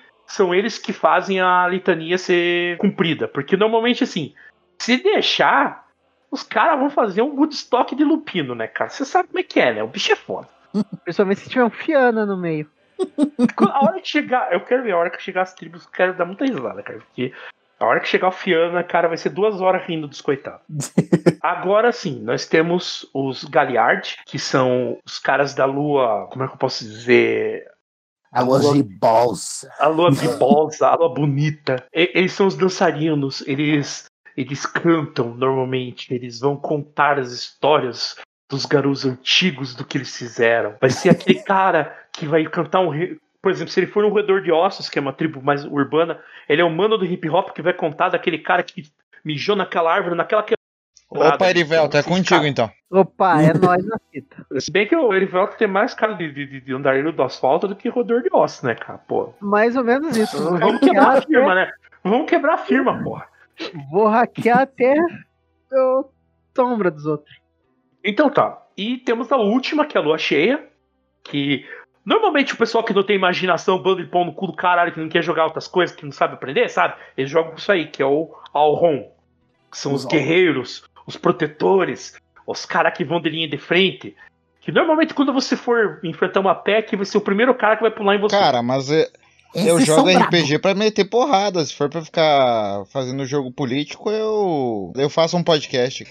fazem a litania ser cumprida. Porque normalmente, assim, se deixar, os caras vão fazer um Woodstock de lupino, né, cara? Você sabe como é que é, né? O bicho é foda. Principalmente se tiver um Fiana no meio. A hora que chegar, eu quero ver a hora que chegar as tribos, quero dar muita risada, cara, porque a hora que chegar o Fiana, cara, vai ser 2 horas rindo dos coitados. Agora sim, nós temos os Galiard, que são os caras da lua, como é que eu posso dizer? A lua gibosa, a lua bonita. Eles são os dançarinos, eles cantam normalmente, eles vão contar as histórias dos garotos antigos, do que eles fizeram. Vai ser aquele cara que vai cantar Por exemplo, se ele for um roedor de ossos, que é uma tribo mais urbana, ele é o mano do hip hop que vai contar daquele cara que mijou naquela árvore, naquela... Opa, Erivelto, é contigo então. Opa, é nóis na fita. Se bem que o Erivelto tem mais cara de andarilho do asfalto do que roedor de ossos, né, cara? Pô. Mais ou menos isso. Vamos quebrar a firma, né? Vamos quebrar a firma, porra. Vou hackear até a sombra dos outros. Então tá. E temos a última, que é a lua cheia. Que normalmente o pessoal que não tem imaginação, bando de pão no cu do caralho, que não quer jogar outras coisas, que não sabe aprender, sabe? Eles jogam isso aí, que é o Alron. Que são os guerreiros, os protetores, os caras que vão de linha de frente. Que normalmente quando você for enfrentar uma PEC, vai ser o primeiro cara que vai pular em você. Cara, mas... eu jogo RPG pra meter porrada. Se for pra ficar fazendo jogo político, eu faço um podcast.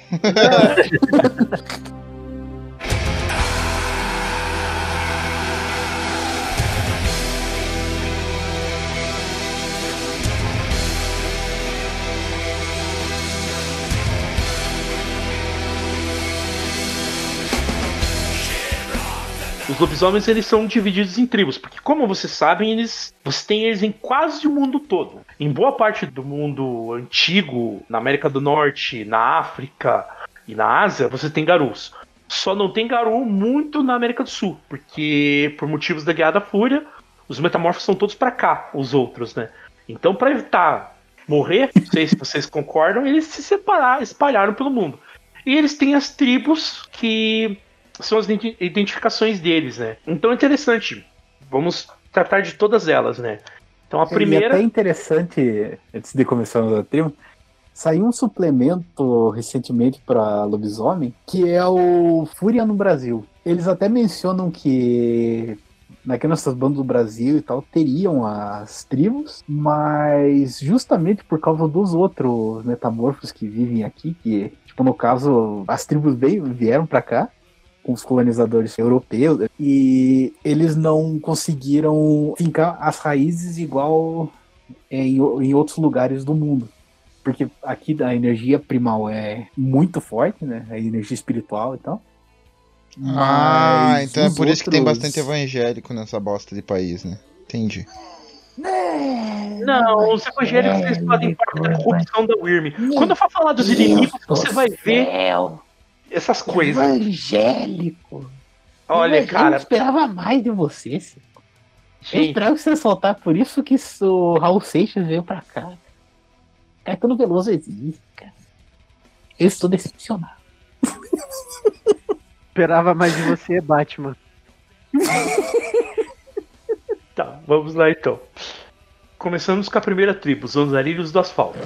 Os lobisomens, eles são divididos em tribos, porque como vocês sabem, você tem eles em quase o mundo todo. Em boa parte do mundo antigo, na América do Norte, na África e na Ásia, você tem garus. Só não tem garu muito na América do Sul, porque por motivos da Guerra da Fúria, os metamorfos são todos pra cá, os outros, né? Então pra evitar morrer, não sei se vocês concordam, eles se separaram, espalharam pelo mundo. E eles têm as tribos que... são as identificações deles, né? Então é interessante. Vamos tratar de todas elas, né? Então a primeira... É interessante, antes de começarmos a tribo, saiu um suplemento recentemente para Lobisomem, que é o Fúria no Brasil. Eles até mencionam que naquelas bandas do Brasil e tal teriam as tribos, mas justamente por causa dos outros metamorfos que vivem aqui, que, tipo, no caso, as tribos vieram para cá, com os colonizadores europeus, e eles não conseguiram fincar as raízes igual em outros lugares do mundo, porque aqui a energia primal é muito forte, né? A energia espiritual e tal. Então é por isso que tem bastante evangélico nessa bosta de país, né? Entendi. Não, os evangélicos eles fazem parte da corrupção da UIRM. Quando eu for falar dos inimigos, você vai ver... essas coisas. Evangélico. Olha, cara. Eu esperava mais de você, Seco. Eu esperava que você soltar. Por isso que o Raul Seixas veio pra cá. Caetano Veloso existe, cara. Eu estou decepcionado. Esperava mais de você, Batman. Tá, vamos lá então. Começamos com a primeira tribo, os andarilhos do asfalto.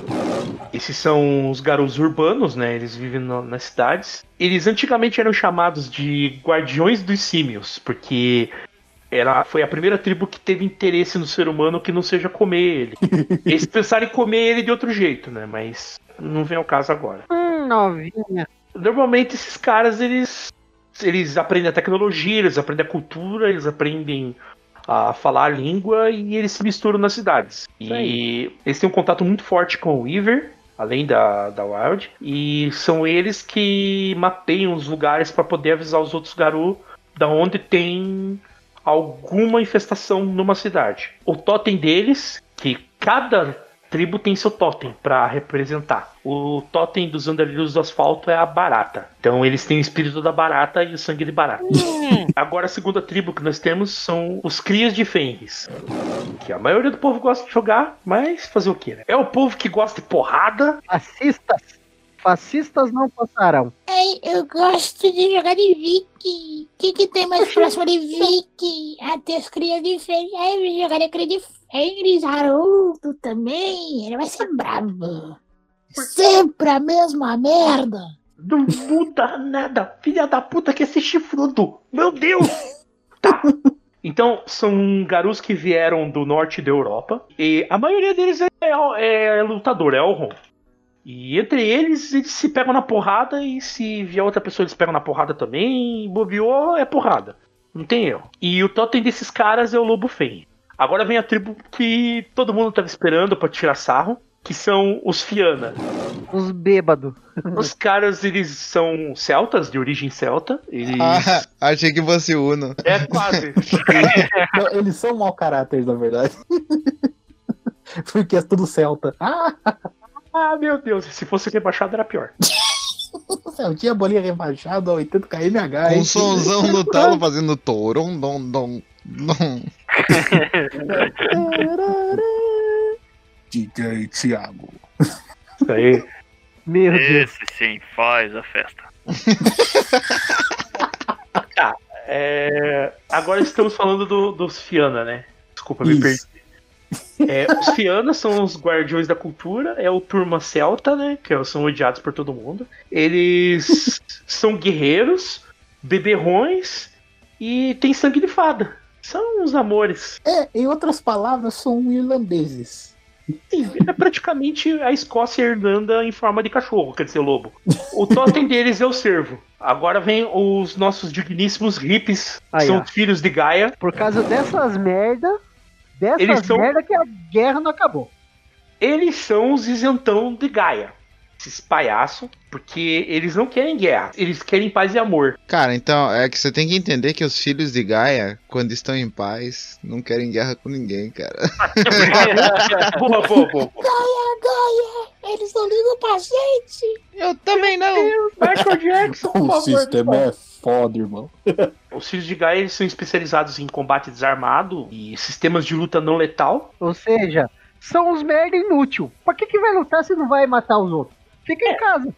Esses são os garus urbanos, né? Eles vivem nas cidades. Eles antigamente eram chamados de guardiões dos símios, porque foi a primeira tribo que teve interesse no ser humano que não seja comer ele. Eles pensaram em comer ele de outro jeito, né? Mas não vem ao caso agora. Novinha. Normalmente esses caras, eles aprendem a tecnologia, eles aprendem a cultura, eles aprendem... a falar a língua, e eles se misturam nas cidades. E eles têm um contato muito forte com o Weaver, além da Wild, e são eles que mapeiam os lugares para poder avisar os outros garus da onde tem alguma infestação numa cidade. O totem deles, que cada tribo tem seu totem para representar. O totem dos andarilhos do asfalto é a barata. Então eles têm o espírito da barata e o sangue de barata. Agora a segunda tribo que nós temos são os crias de Fenris, que a maioria do povo gosta de jogar, mas fazer o quê, né? É o povo que gosta de porrada. Fascistas não passarão. Ai, eu gosto de jogar de Vicky. O que tem mais próximo de Vicky? Até os crias de Fenris. Ai, eu vou jogar de cria de Fenris. Haroldo também. Ele vai ser bravo. Sempre a mesma merda. Não muda nada. Filha da puta que é esse chifrudo. Meu Deus. Tá. Então, são garus que vieram do norte da Europa. E a maioria deles é lutador, é Elron. E entre eles, eles se pegam na porrada, e se vier outra pessoa, eles pegam na porrada também, e bobeou, é porrada. Não tem erro. E o totem desses caras é o Lobo Fenris. Agora vem a tribo que todo mundo tava esperando pra tirar sarro, que são os Fianna. Os bêbados. Os caras, eles são celtas, de origem celta. Eles... achei que fosse Uno. É, quase. Não, eles são mau caráter, na verdade. Porque é tudo celta. Ah, meu Deus, se fosse rebaixado era pior. Eu tinha bolinha rebaixada a 80 km/h. Um somzão no talo fazendo touro. Dom. DJ Thiago. Isso aí. Meu Deus. Esse sim faz a festa. Tá. Agora estamos falando dos Fianna, né? Desculpa, me perdi. Os Fianna são os guardiões da cultura, é o Turma Celta, né? Que são odiados por todo mundo. Eles são guerreiros, beberrões e tem sangue de fada. São uns amores. Em outras palavras, são irlandeses. Sim, é praticamente a Escócia e a Irlanda em forma de cachorro, quer dizer, lobo. O totem deles é o cervo. Agora vem os nossos digníssimos hippies, que são os filhos de Gaia. Por causa dessas merda, que a guerra não acabou. Eles são os isentão de Gaia. Esses palhaços, porque eles não querem guerra, eles querem paz e amor. Cara, então é que você tem que entender que os filhos de Gaia, quando estão em paz, não querem guerra com ninguém, cara. Pô. Gaia, eles não ligam pra gente. Eu também não. Michael Jackson, por favor. O sistema é foda, irmão. Os filhos de Gaia, eles são especializados em combate desarmado e sistemas de luta não letal. Ou seja, são uns merda inútil. Pra que vai lutar se não vai matar os outros? Fica em casa,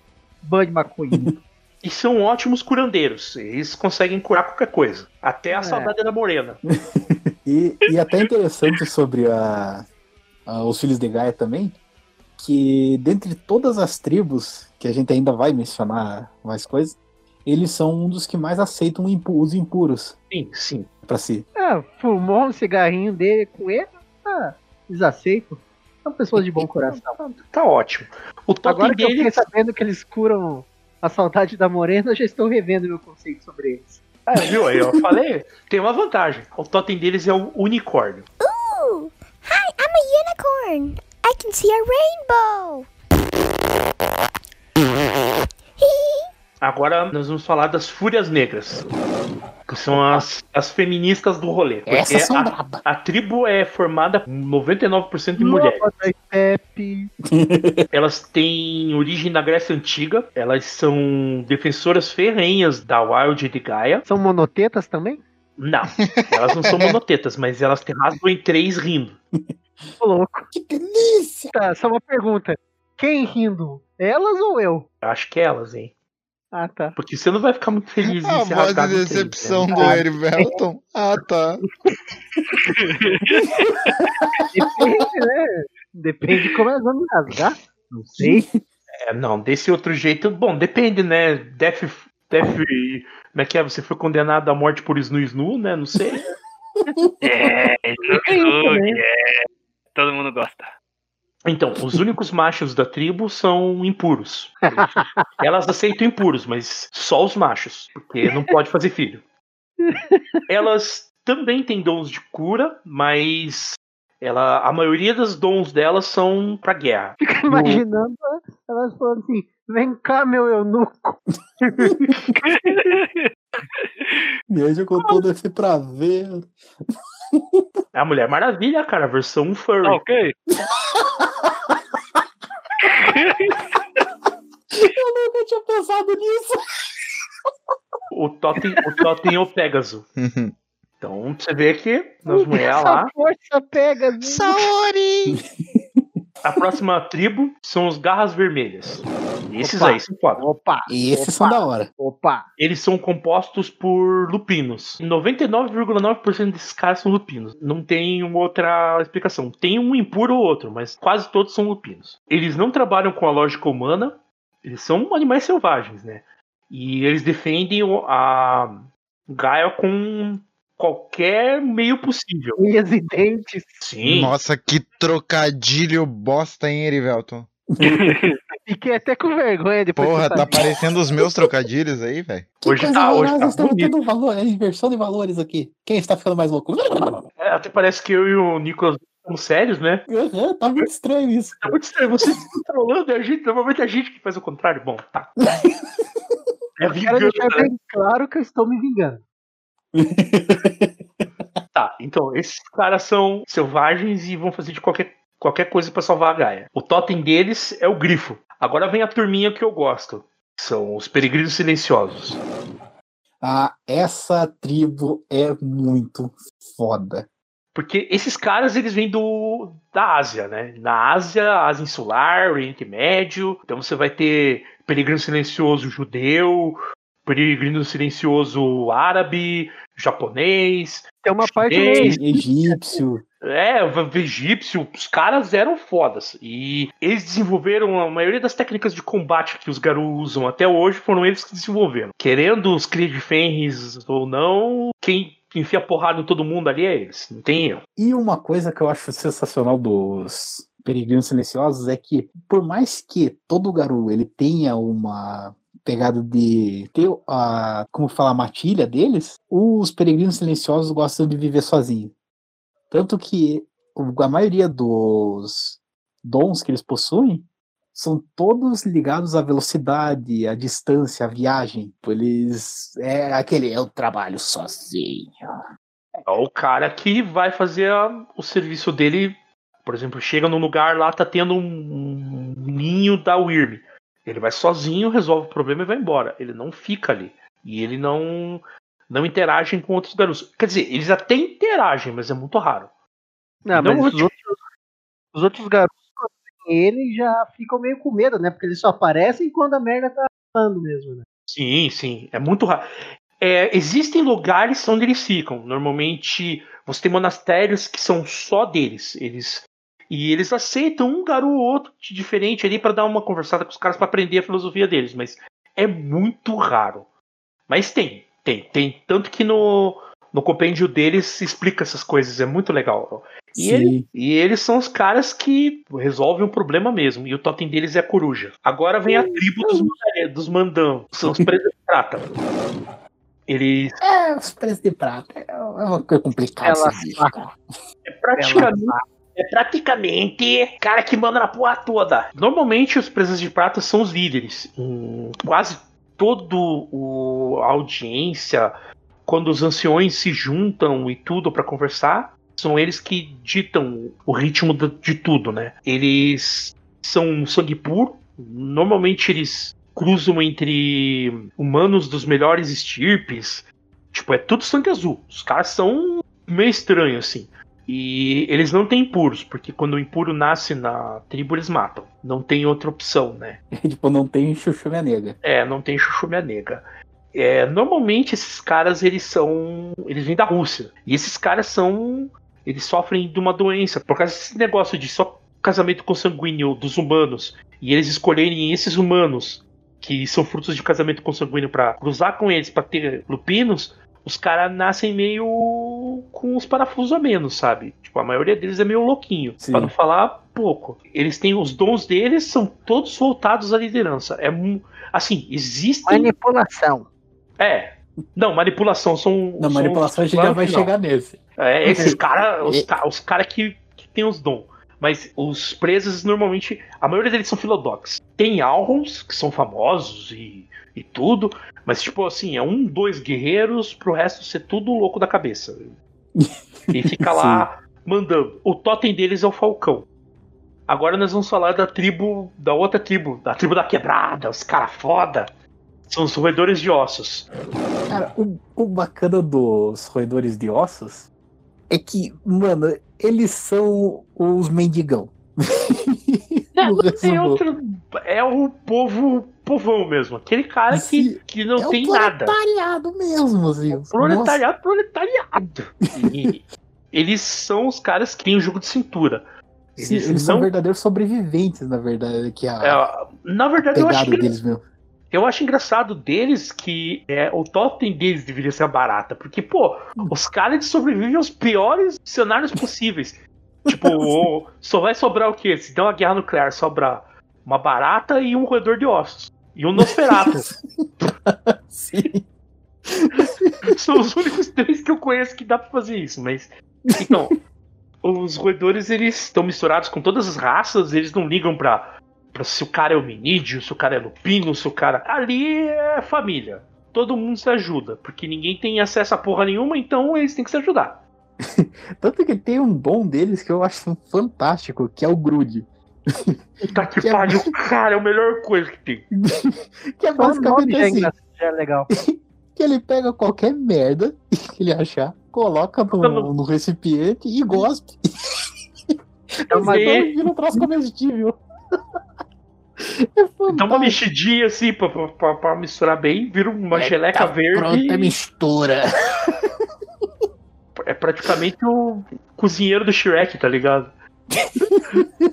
banho de maconha. E são ótimos curandeiros. Eles conseguem curar qualquer coisa. Até a saudade da morena. E até interessante sobre os filhos de Gaia também, que dentre todas as tribos, que a gente ainda vai mencionar mais coisas, eles são um dos que mais aceitam os impuros. Sim. Pra si. Fumou um cigarrinho dele com ele, eles aceitam. São pessoas de bom coração. Tá ótimo. Agora que eu fiquei sabendo que eles curam a saudade da morena, eu já estou revendo meu conceito sobre eles. Viu? Eu falei, tem uma vantagem. O totem deles é o unicórnio. Hi, I'm a unicorn. I can see a rainbow. Agora nós vamos falar das Fúrias Negras, que são as feministas do rolê. Essas são braba. A tribo é formada 99% de mulheres. Elas têm origem na Grécia Antiga. Elas são defensoras ferrenhas da Wild de Gaia. São monotetas também? Não, elas não são monotetas, mas elas te rasgam em três rindo. Tô louco. Que delícia! Tá, só uma pergunta. Quem rindo? Elas ou eu? Acho que elas, hein? Ah, tá. Porque você não vai ficar muito feliz em se rasgar. A voz de decepção do Erivelton. Ah, tá. Depende, né? Depende de como elas vão me rasgar. Não sei. Não, desse outro jeito... Bom, depende, né? Como é que é? Você foi condenado à morte por Snu, né? Não sei. Todo mundo gosta. Então, os únicos machos da tribo são impuros. Elas aceitam impuros, mas só os machos, porque não pode fazer filho. Elas também têm dons de cura, mas a maioria dos dons delas são pra guerra. Fico imaginando elas falando assim, vem cá, meu eunuco. Me ajuda com todo esse prazer. É a Mulher Maravilha, cara, versão furry. Ok. Eu nunca tinha pensado nisso. O totem é o Pégaso. Então você vê que nós mulheres lá. Força, Pégaso. Saori! A próxima tribo são os Garras Vermelhas. Esses aí são foda. E esses são da hora. Eles são compostos por lupinos. 99,9% desses caras são lupinos. Não tem outra explicação. Tem um impuro ou outro, mas quase todos são lupinos. Eles não trabalham com a lógica humana. Eles são animais selvagens, né? E eles defendem a Gaia com qualquer meio possível. Unhas e dentes. Sim. Nossa, que trocadilho bosta, hein, Erivelton? Fiquei até com vergonha depois. Porra, tá parecendo os meus trocadilhos aí, velho. Hoje tá bonito. É inversão de valores aqui. Quem está ficando mais louco? Até parece que eu e o Nicolas estamos sérios, né? Tá muito estranho isso. Tá muito estranho. Vocês estão trolando, normalmente é a gente que faz o contrário. Bom, tá. É vingança. Eu quero deixar bem claro que eu estou me vingando. Tá, então esses caras são selvagens e vão fazer de qualquer coisa pra salvar a Gaia. O totem deles é o grifo. Agora vem a turminha que eu gosto. São os Peregrinos Silenciosos. Essa tribo é muito foda. Porque esses caras, eles vêm da Ásia, né? Na Ásia, Ásia Insular, Oriente Médio. Então você vai ter peregrino silencioso judeu, peregrino silencioso árabe, japonês. Tem uma chinês, parte egípcio. É, egípcio. Os caras eram fodas. E eles desenvolveram a maioria das técnicas de combate que os Garou usam até hoje, foram eles que desenvolveram. Querendo os Cria de Fenris ou não, quem enfia porrada em todo mundo ali é eles, não tem erro. E uma coisa que eu acho sensacional dos peregrinos silenciosos é que, por mais que todo Garou ele tenha uma pegada de ter a, como falar, a matilha deles, os peregrinos silenciosos gostam de viver sozinhos. Tanto que a maioria dos dons que eles possuem são todos ligados à velocidade, à distância, à viagem. Eles... é aquele, eu trabalho sozinho. É o cara que vai fazer o serviço dele. Por exemplo, chega num lugar lá, tá tendo um ninho da Wyrm. Ele vai sozinho, resolve o problema e vai embora. Ele não fica ali. E ele não interage com outros garotos. Quer dizer, eles até interagem, mas é muito raro. Não, mas os outros garotos, eles já ficam meio com medo, né? Porque eles só aparecem quando a merda tá falando mesmo, né? Sim, sim. É muito raro. É, existem lugares onde eles ficam. Normalmente, você tem monastérios que são só deles. E eles aceitam um garoto ou outro diferente ali pra dar uma conversada com os caras, pra aprender a filosofia deles. Mas é muito raro. Mas tem. Tanto que no compêndio deles se explica essas coisas. É muito legal. E eles são os caras que resolvem o problema mesmo. E o totem deles é a coruja. Agora vem a tribo dos Mandão. São os presos de prata. Eles... é, os presos de prata. É uma coisa complicada. É praticamente cara que manda na porra toda. Normalmente os presos de prata são os líderes. Quase toda a audiência, quando os anciões se juntam e tudo pra conversar, são eles que ditam o ritmo de tudo, né? Eles são sangue puro. Normalmente eles cruzam entre humanos dos melhores estirpes. Tipo, é tudo sangue azul. Os caras são meio estranhos, assim. E eles não têm impuros, porque quando o impuro nasce na tribo, eles matam. Não tem outra opção, né? Tipo, não tem chuchume negra. É, não tem chuchume negra. É, normalmente esses caras, eles vêm da Rússia. E esses caras eles sofrem de uma doença. Por causa desse negócio de só casamento consanguíneo dos humanos, e eles escolherem esses humanos, que são frutos de casamento consanguíneo, pra cruzar com eles, pra ter lupinos, os caras nascem meio com os parafusos a menos, sabe? Tipo, a maioria deles é meio louquinho. Sim. Pra não falar pouco. Eles têm os dons deles, são todos voltados à liderança. É assim, existe... manipulação. É. Não, manipulação são... não, manipulação a gente já vai chegar nesse. É, esses caras... os caras que têm os dons. Mas os presos, normalmente... a maioria deles são filodoxos. Tem Alrons, que são famosos e tudo, mas tipo assim, é 1, 2 guerreiros, pro resto ser tudo louco da cabeça. E fica lá mandando. O totem deles é o falcão. Agora nós vamos falar da tribo, da outra tribo, da tribo da quebrada, os caras foda. São os roedores de ossos. Cara, o bacana dos roedores de ossos é que, mano, eles são os mendigão. Não tem outro... é o povão mesmo. Aquele cara que não é tem nada. É proletariado mesmo, Zio. Proletariado. E eles são os caras que têm o jogo de cintura. Eles são verdadeiros sobreviventes, na verdade. Que na verdade, eu acho deles mesmo. Eu acho engraçado deles que o totem deles deveria ser a barata. Porque, pô, os caras sobrevivem aos piores cenários possíveis. Tipo, só vai sobrar o quê? Se der uma guerra nuclear, sobra uma barata e um roedor de ossos. E um Nosferatu. Sim. São os únicos 3 que eu conheço que dá pra fazer isso, mas... então, os roedores, eles estão misturados com todas as raças, eles não ligam pra se o cara é hominídeo, se o cara é lupino, se o cara... ali é família. Todo mundo se ajuda, porque ninguém tem acesso a porra nenhuma, então eles têm que se ajudar. Tanto que tem um dom deles que eu acho fantástico, que é o grude. Puta que pariu, cara, é a melhor coisa que tem. Que é basicamente assim. É legal. que ele pega qualquer merda que ele achar, coloca no recipiente e gospe. Então vira um troço comestível. É então uma mexidinha assim pra misturar bem, vira uma geleca tá verde. Pronta mistura. É praticamente o cozinheiro do Shrek, tá ligado?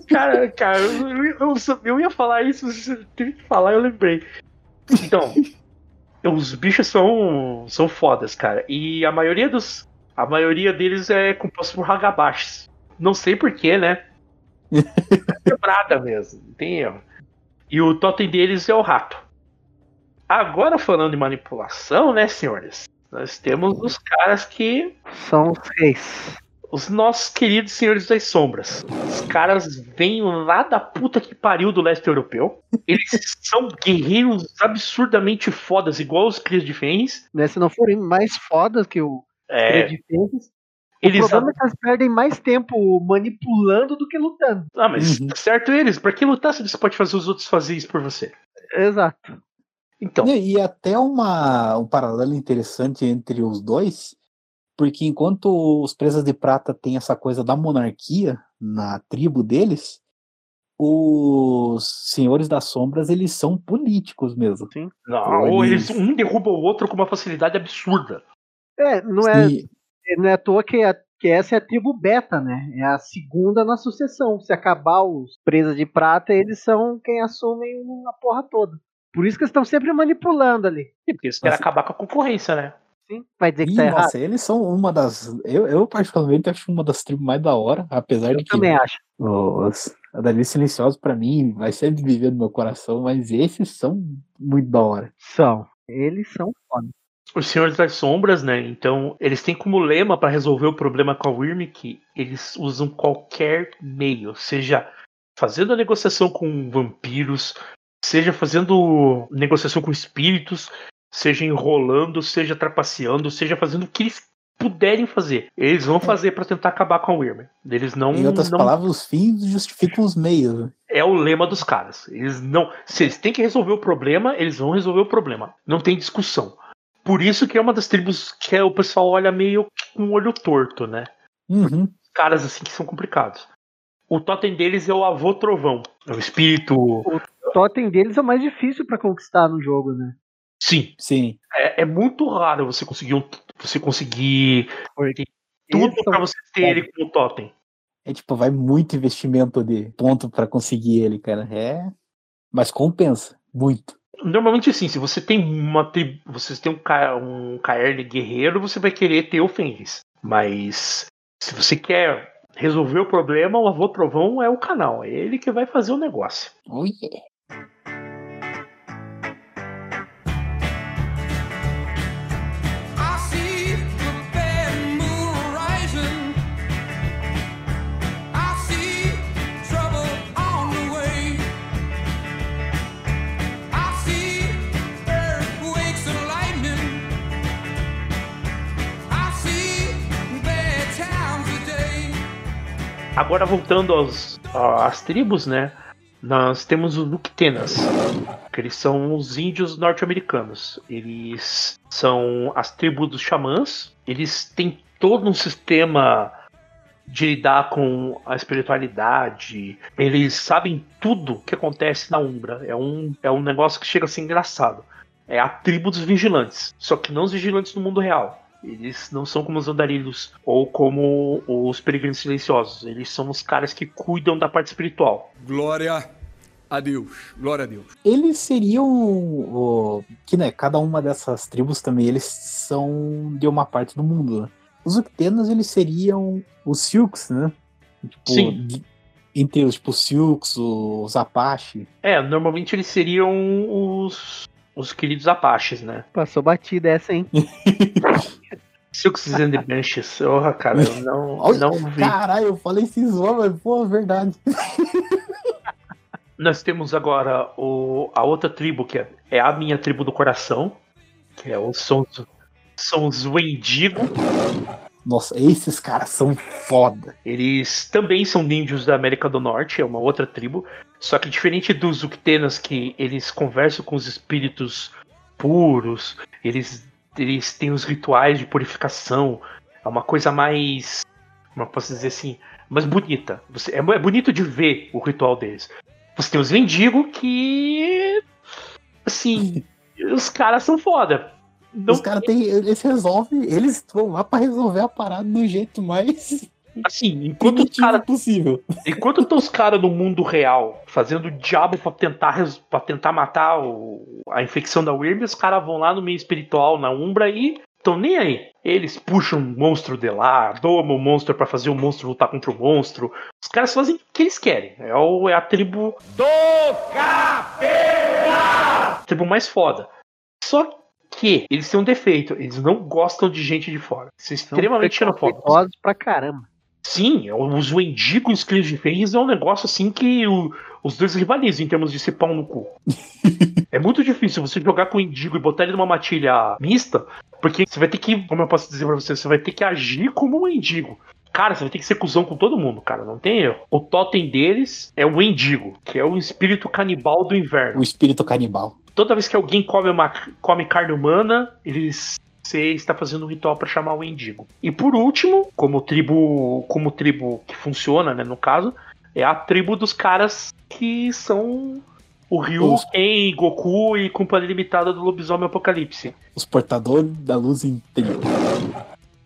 Cara, eu ia falar isso, você teve que falar, eu lembrei. Então, os bichos são fodas, cara. E a maioria deles é composto por hagabashis. Não sei porquê, né? É quebrada mesmo, não tem erro. E o totem deles é o rato. Agora, falando de manipulação, né, senhores? Nós temos os caras que... São seis. Os nossos queridos senhores das sombras. Os caras vêm lá da puta que pariu do leste europeu. Eles são guerreiros absurdamente fodas, igual os Crias de Fênix. Né, se não forem mais fodas que o Crias de Fênix. O problema é que eles perdem mais tempo manipulando do que lutando. Ah, mas tá certo eles. Pra que lutar se você pode fazer os outros fazerem isso por você? Exato. Então. E até um paralelo interessante entre os dois... Porque enquanto os Presas de Prata têm essa coisa da monarquia na tribo deles, os Senhores das Sombras, eles são políticos mesmo. Sim. Não, ou eles um derruba o outro com uma facilidade absurda. Não é à toa que essa é a tribo beta, né? É a segunda na sucessão. Se acabar os Presas de Prata, eles são quem assumem a porra toda. Por isso que eles estão sempre manipulando ali. E porque eles querem acabar com a concorrência, né? Sim, vai dizer que tá errado. Nossa, eles são uma das... Eu particularmente acho uma das tribos mais da hora, apesar de que... Eu também acho. A Dali Silenciosa, pra mim, vai sempre viver no meu coração, mas esses são muito da hora. São. Eles são foda. Os Senhores das Sombras, né, então, eles têm como lema pra resolver o problema com a Wyrm que eles usam qualquer meio, seja fazendo a negociação com vampiros, seja fazendo negociação com espíritos, seja enrolando, seja trapaceando, seja fazendo o que eles puderem fazer. Eles vão fazer pra tentar acabar com a Wyrm. Eles não... Em outras palavras, os fins justificam os meios. É o lema dos caras. Eles não... Se eles têm que resolver o problema, eles vão resolver o problema. Não tem discussão. Por isso que é uma das tribos que o pessoal olha meio com o olho torto, né? Uhum. Caras assim que são complicados. O totem deles é o avô trovão. É o espírito... O totem deles é o mais difícil pra conquistar no jogo, né? Sim. É muito raro você conseguir tudo pra você ter ele como totem. É tipo, vai muito investimento de ponto pra conseguir ele, cara. Mas compensa muito. Normalmente assim, se você tem um KR guerreiro, você vai querer ter o Fenris. Mas se você quer resolver o problema, o Avô Trovão é o canal. É ele que vai fazer o negócio. Oh yeah. Agora voltando às tribos, né? Nós temos os Nuctenas, que eles são os índios norte-americanos. Eles são as tribos dos xamãs. Eles têm todo um sistema de lidar com a espiritualidade. Eles sabem tudo o que acontece na Umbra. É um negócio que chega a ser engraçado. É a tribo dos vigilantes, só que não os vigilantes do mundo real. Eles não são como os andarilhos ou como os peregrinos silenciosos. Eles são os caras que cuidam da parte espiritual. Glória a Deus. Glória a Deus. Eles seriam... que, né, cada uma dessas tribos também, eles são de uma parte do mundo, né? Os Uctenas, eles seriam os Silks, né? Tipo, sim. Entre os tipo, Silks, os Apache. Normalmente eles seriam os queridos Apaches, né? Passou batida essa, hein? Silks and the Banshees. Oh, cara, eu não vi. Caralho, eu falei cisão, mas pô, verdade. Nós temos agora a outra tribo, que é a minha tribo do coração, que são os Wendigo. Nossa, esses caras são foda. Eles também são índios da América do Norte, é uma outra tribo. Só que diferente dos Uctenas, que eles conversam com os espíritos puros, eles eles têm os rituais de purificação. É uma coisa mais, como eu posso dizer assim, mais bonita. É bonito de ver o ritual deles. Você tem os mendigos que, assim, os caras são foda. Não, os caras tem, eles resolvem, eles vão lá pra resolver a parada do jeito mais, assim, enquanto os cara, possível. Enquanto estão os caras no mundo real fazendo o diabo pra tentar matar a infecção da Wyrm, os caras vão lá no meio espiritual, na Umbra, e estão nem aí. Eles puxam um monstro de lá, domam o monstro pra fazer o monstro lutar contra o monstro. Os caras fazem o que eles querem. É a tribo do capeta! A tribo mais foda. Só que eles têm um defeito, eles não gostam de gente de fora. Eles são extremamente xenofóbicos pra caramba. Sim, os Wendigo e os Clínios de Fênix é um negócio assim que os dois rivalizam em termos de ser pau no cu. É muito difícil você jogar com o Wendigo e botar ele numa matilha mista, porque você vai ter que, como eu posso dizer pra você vai ter que agir como um Wendigo. Cara, você vai ter que ser cuzão com todo mundo, cara. Não tem erro. O totem deles é o Wendigo, que é o espírito canibal do inverno. O espírito canibal. Toda vez que alguém come carne humana, você está fazendo um ritual para chamar o Wendigo. E por último, como tribo que funciona, né, no caso, é a tribo dos caras que são o Ryu, Ken, Goku e Companhia Limitada do Lobisomem Apocalipse. Os portadores da luz interior.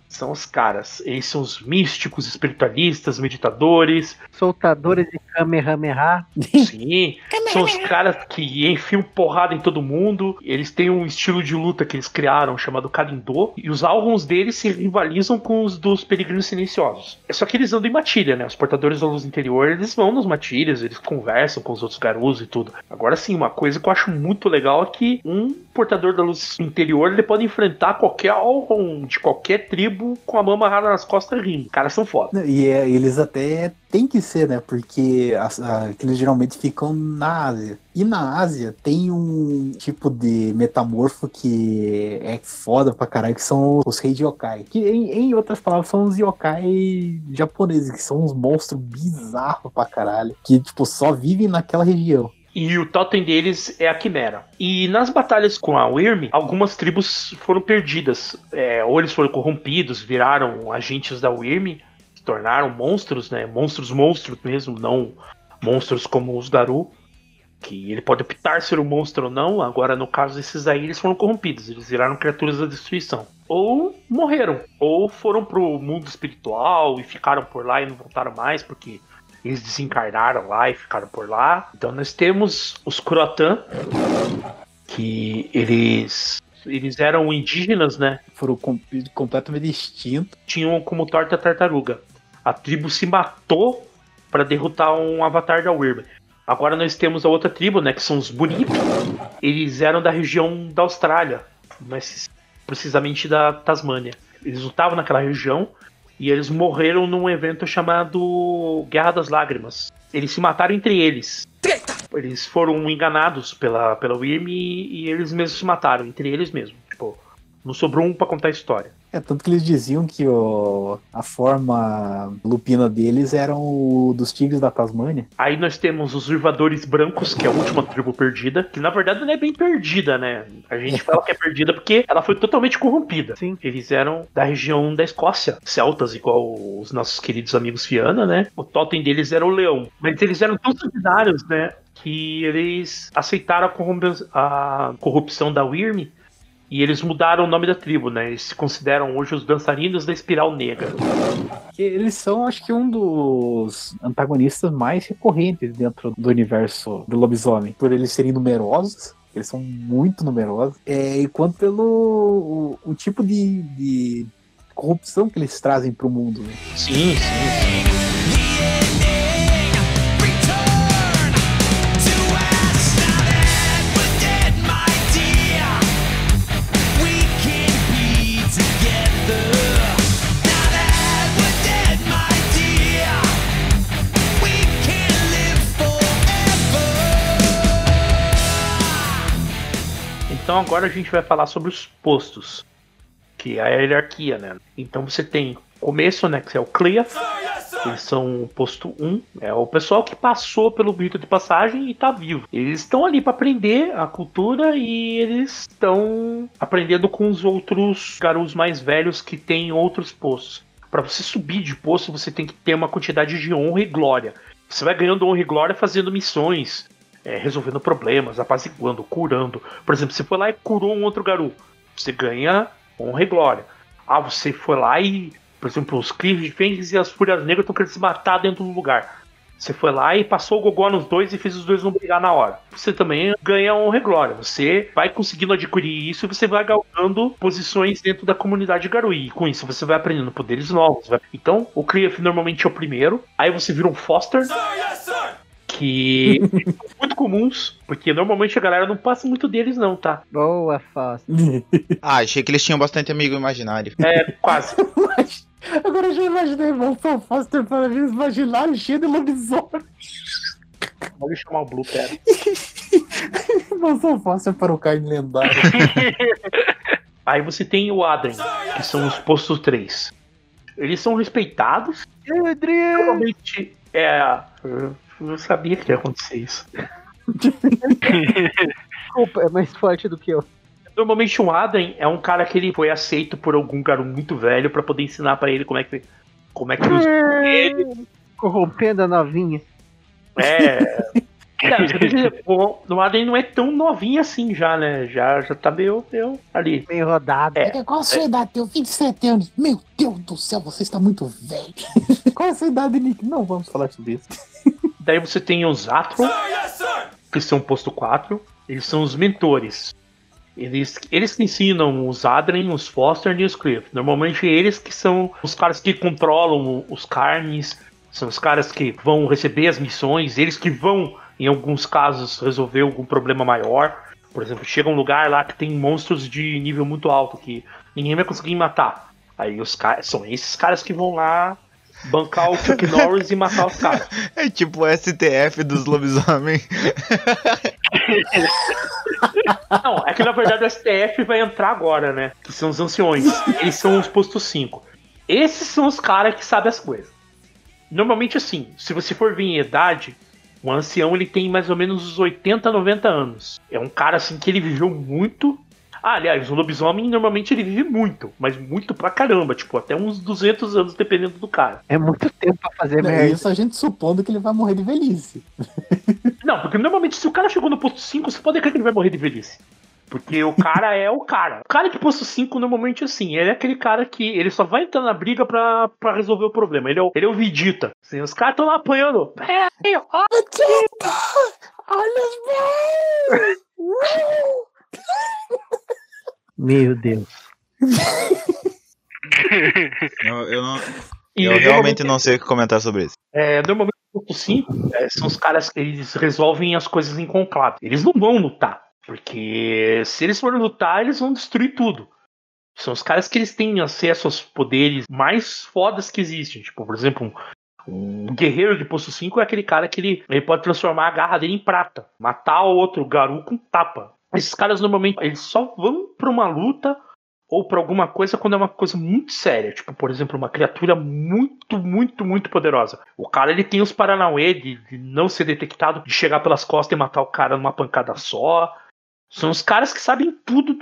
São os caras. Eles são os místicos, espiritualistas, meditadores. Soltadores de Kamehameha. Sim. São os caras que enfiam porrada em todo mundo. Eles têm um estilo de luta que eles criaram, chamado Karindô. E os álbuns deles se rivalizam com os dos Peregrinos Silenciosos. É só que eles andam em matilha, né? Os portadores da luz interior, eles vão nas matilhas, eles conversam com os outros garotos e tudo. Agora sim, uma coisa que eu acho muito legal é que um portador da luz interior, ele pode enfrentar qualquer álbum de qualquer tribo com a mão amarrada nas costas rindo. Caras são foda. E eles até tem que ser, né? Porque eles geralmente ficam na Ásia. E na Ásia tem um tipo de metamorfo que é foda pra caralho, que são os reis de yokai. Que em outras palavras são os yokai japoneses, que são uns monstros bizarros pra caralho, que tipo só vivem naquela região. E o totem deles é a Quimera. E nas batalhas com a Wyrm, algumas tribos foram perdidas. Ou eles foram corrompidos, viraram agentes da Wyrm, se tornaram monstros, né? Monstros mesmo, não monstros como os Daru. Que ele pode optar ser um monstro ou não. Agora, no caso desses aí, eles foram corrompidos. Eles viraram criaturas da destruição. Ou morreram. Ou foram pro mundo espiritual e ficaram por lá e não voltaram mais, porque eles desencarnaram lá e ficaram por lá. Então nós temos os Croatan, que eles eram indígenas, né? Foram completamente extintos. Tinham como torta a tartaruga. A tribo se matou para derrotar um avatar da Wyrm. Agora nós temos a outra tribo, né? Que são os Bunip. Eles eram da região da Austrália, mas precisamente da Tasmânia. Eles lutavam naquela região. E eles morreram num evento chamado Guerra das Lágrimas. Eles se mataram entre eles. Treta! Eles foram enganados pela Wyrm e eles mesmos se mataram, entre eles mesmos. Tipo, não sobrou um pra contar a história. É, tanto que eles diziam que a forma lupina deles era o dos tigres da Tasmânia. Aí nós temos os Uivadores Brancos, que é a última tribo perdida, que na verdade não é bem perdida, né? A gente fala que é perdida porque ela foi totalmente corrompida. Sim. Eles eram da região da Escócia, celtas, igual os nossos queridos amigos Fianna, né? O totem deles era o leão. Mas eles eram tão solidários, né? Que eles aceitaram a corrupção da Wyrm. E eles mudaram o nome da tribo, né? Eles se consideram hoje os dançarinos da Espiral Negra. Eles são, acho que, um dos antagonistas mais recorrentes dentro do universo do lobisomem. Por eles serem numerosos, eles são muito numerosos. E quanto pelo o tipo de corrupção que eles trazem pro mundo. Né? Sim, sim. Então agora a gente vai falar sobre os postos, que é a hierarquia, né? Então você tem o começo, né, que é o Cleia. Eles são o posto 1, é o pessoal que passou pelo rito de passagem e tá vivo. Eles estão ali pra aprender a cultura e eles estão aprendendo com os outros garotos mais velhos que tem outros postos. Pra você subir de posto, você tem que ter uma quantidade de honra e glória. Você vai ganhando honra e glória fazendo missões, resolvendo problemas, apaziguando, curando. Por exemplo, você foi lá e curou um outro garoto, você ganha honra e glória. Ah, você foi lá e... Por exemplo, os Clive Fênix e as Fúrias Negras estão querendo se matar dentro do lugar. Você foi lá e passou o gogó nos dois e fez os dois não brigar na hora. Você também ganha honra e glória. Você vai conseguindo adquirir isso e você vai galgando posições dentro da comunidade Garui. E com isso você vai aprendendo poderes novos. Então, o Clive normalmente é o primeiro. Aí você vira um Foster. Que são muito comuns, porque normalmente a galera não passa muito deles não, tá? Boa, Foster. Ah, achei que eles tinham bastante amigo imaginário. É, quase. Agora eu já imaginei, irmão, só Foster para amigos imaginários cheio de lobisomem. Vou chamar o Blue Pera. Irmão, só Foster para o Caim lendário. Aí você tem o Adren, que são os postos 3. Eles são respeitados. Normalmente é... Eu não sabia que ia acontecer isso. Desculpa, é mais forte do que eu. Normalmente um Adren é um cara que ele foi aceito por algum cara muito velho pra poder ensinar pra ele como é que usa ele. Corrompendo a novinha. O Adren não é tão novinho assim já, né? Já tá meio ali. Meio rodado. Qual a sua idade? Tenho 27 anos. Meu Deus do céu, você está muito velho. Qual a sua idade, Nick? Não vamos falar sobre isso. Daí você tem os Atron, que são posto 4. Eles são os mentores. Eles que ensinam os Adren, os Foster e os Cliff. Normalmente eles que são os caras que controlam os carnes. São os caras que vão receber as missões. Eles que vão, em alguns casos, resolver algum problema maior. Por exemplo, chega um lugar lá que tem monstros de nível muito alto que ninguém vai conseguir matar. Aí são esses caras que vão lá bancar o Chuck Norris e matar os caras. É tipo o STF dos lobisomens. Não, é que na verdade o STF vai entrar agora, né? Que são os anciões. Eles são os postos 5. Esses são os caras que sabem as coisas. Normalmente assim, se você for ver em idade, o ancião ele tem mais ou menos uns 80, 90 anos. É um cara assim que ele viveu muito. Ah, aliás, o lobisomem normalmente ele vive muito, mas muito pra caramba, tipo, até uns 200 anos, dependendo do cara. É muito tempo pra fazer merda. Isso a gente supondo que ele vai morrer de velhice. Não, porque normalmente se o cara chegou no posto 5, você pode crer que ele vai morrer de velhice. Porque o cara é o cara. O cara que posto 5 normalmente assim, ele é aquele cara que ele só vai entrar na briga pra resolver o problema. Ele é o Vegeta. Assim, os caras estão lá apanhando. Peraí, ó. Olha os meu Deus. Eu realmente não sei o que comentar sobre isso. Normalmente o posto 5 são os caras que eles resolvem as coisas em conclave. Eles não vão lutar, porque se eles forem lutar, eles vão destruir tudo. São os caras que eles têm acesso aos poderes mais fodas que existem. Tipo, por exemplo, um guerreiro de posto 5 é aquele cara que ele pode transformar a garra dele em prata, matar o outro garu com tapa. Esses caras normalmente eles só vão pra uma luta ou pra alguma coisa quando é uma coisa muito séria. Tipo, por exemplo, uma criatura muito, muito, muito poderosa. O cara ele tem os paranauê de não ser detectado, de chegar pelas costas e matar o cara numa pancada só. São os caras que sabem tudo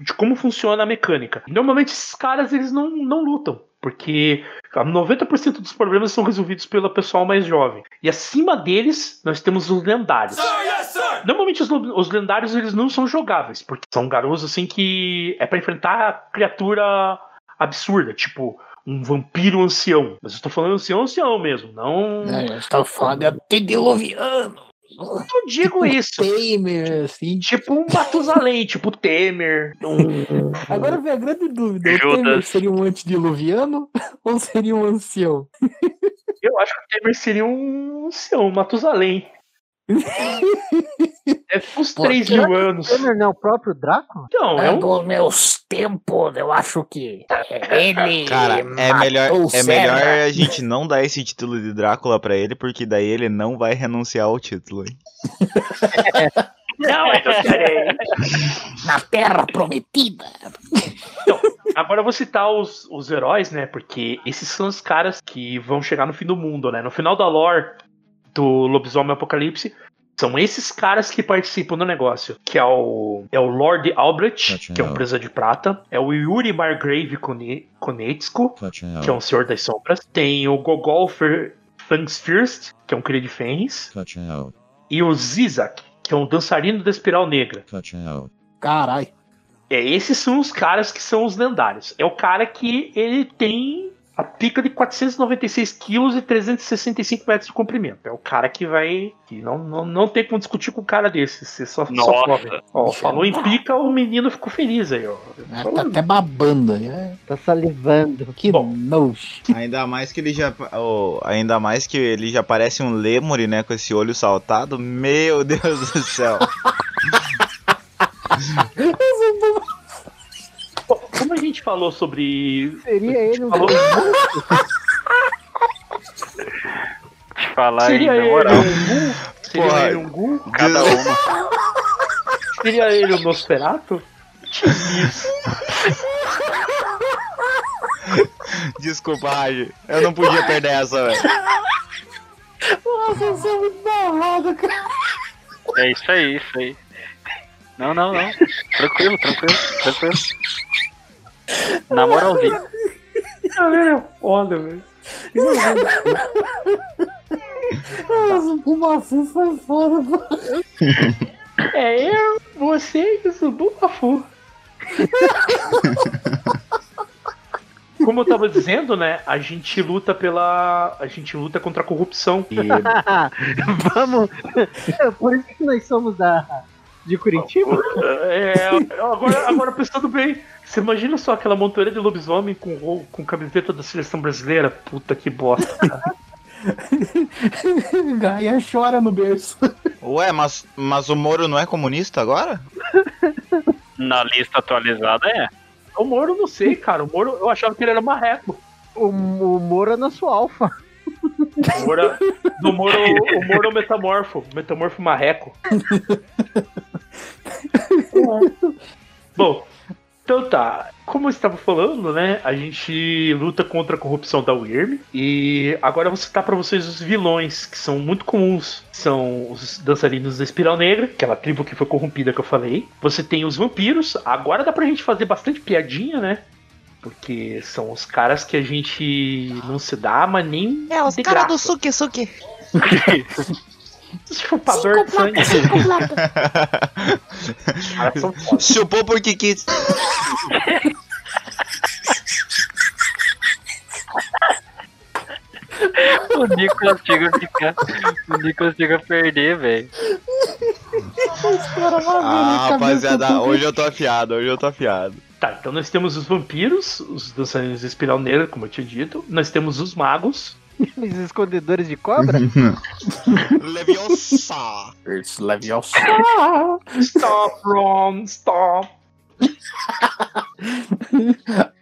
de como funciona a mecânica. Normalmente esses caras eles não lutam, porque 90% dos problemas são resolvidos pelo pessoal mais jovem. E acima deles, nós temos os lendários. Normalmente os lendários eles não são jogáveis, porque são garotos assim que é pra enfrentar criatura absurda, tipo um vampiro ancião. Mas eu tô falando ancião mesmo, não... Eu estou falando até diluviano. Não digo isso. Temer, assim. Tipo um Matusalém, tipo Temer. Agora vem a grande dúvida: o Temer seria um antediluviano ou seria um ancião? Eu acho que o Temer seria um ancião, um Matusalém. É uns 3 mil anos. O Temer não é o próprio Drácula? Não, é dos meus tempos, eu acho que ele. Cara, é melhor a gente não dar esse título de Drácula pra ele, porque daí ele não vai renunciar ao título. Não, eu não quero. Na Terra Prometida. Então, Agora eu vou citar os heróis, né? Porque esses são os caras que vão chegar no fim do mundo, né? No final da lore do Lobisomem Apocalipse, são esses caras que participam do negócio. Que é o Lord Albrecht, que é um Presa de Prata. É o Yuri Margrave Konetsko, que é um Senhor das Sombras. Tem o Gogol Fangsfirst, que é um Querido de Fênix. E o Zizak, que é um Dançarino da Espiral Negra. Carai. Esses são os caras que são os lendários. É o cara que ele tem a pica de 496 quilos e 365 metros de comprimento. É o cara que vai... Que não tem como discutir com um cara desse. Você só come. Ó, falou em pica, o menino ficou feliz aí, ó. Tá até babando. Né? Tá salivando. Que nojo. Ainda mais que ele já parece um lêmure, né? Com esse olho saltado. Meu Deus do céu. Como a gente falou sobre... Seria ele um Seria ele um Gu? Cada uma. Seria ele um Nosferatu? Desculpa, Raj. Eu não podia perder essa, velho. Nossa, eu sou muito malvado, cara. É isso aí, isso aí. Não. Tranquilo. Na moralzinha. Galera, olha, velho. O Mafu foi foda, mano. É eu, você e o Subu Mafu. Como eu tava dizendo, né? A gente luta contra a corrupção. E... Vamos. Por isso que nós somos de Curitiba? Agora pensando bem, você imagina só aquela montoeira de lobisomem com camiseta da seleção brasileira? Puta que bosta, cara. Gaia chora no berço. Ué, mas o Moro não é comunista agora? Na lista atualizada é. O Moro não sei, cara. O Moro, eu achava que ele era marreco. O Moro é na sua alfa. O Moro é o metamorfo. Metamorfo marreco. Bom, então tá. Como eu estava falando, né? A gente luta contra a corrupção da UIRM. E agora eu vou citar pra vocês os vilões, que são muito comuns. São os dançarinos da Espiral Negra, aquela tribo que foi corrompida que eu falei. Você tem os vampiros. Agora dá pra gente fazer bastante piadinha, né? Porque são os caras que a gente não se dá, mas nem... É, os caras do suki. Chupador de sangue. Chupou porque quis. O Nicolas chega a perder, velho. Rapaziada, hoje eu tô afiado. Tá, então nós temos os vampiros, os dançarinos de Espiral Negra, como eu tinha dito. Nós temos os magos. Os escondedores de cobra? Leviosa! It's Leviosa! Stop, Ron! Stop!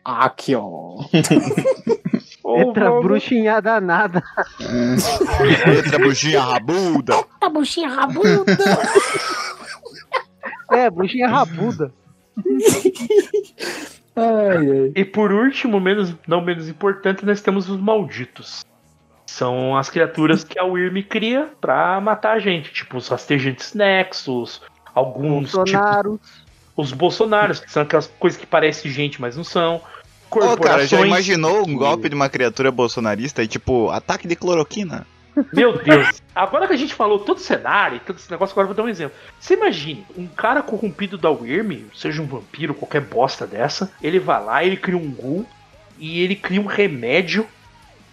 Aqui, ó! Letra bruxinha danada! Letra bruxinha rabuda! Bruxinha rabuda! Ai. E por último, não menos importante, nós temos os malditos. São as criaturas que a Wyrm cria pra matar a gente, tipo os rastejantes nexos, alguns Bolsonaros. Tipos, os Bolsonaros, que são aquelas coisas que parecem gente, mas não são. Corporações. Cara, já imaginou um golpe de uma criatura bolsonarista e tipo, ataque de cloroquina? Meu Deus, agora que a gente falou todo o cenário, todo esse negócio, agora eu vou dar um exemplo. Você imagina, um cara corrompido da Wyrm, seja um vampiro, qualquer bosta dessa, ele vai lá, ele cria um ghoul e ele cria um remédio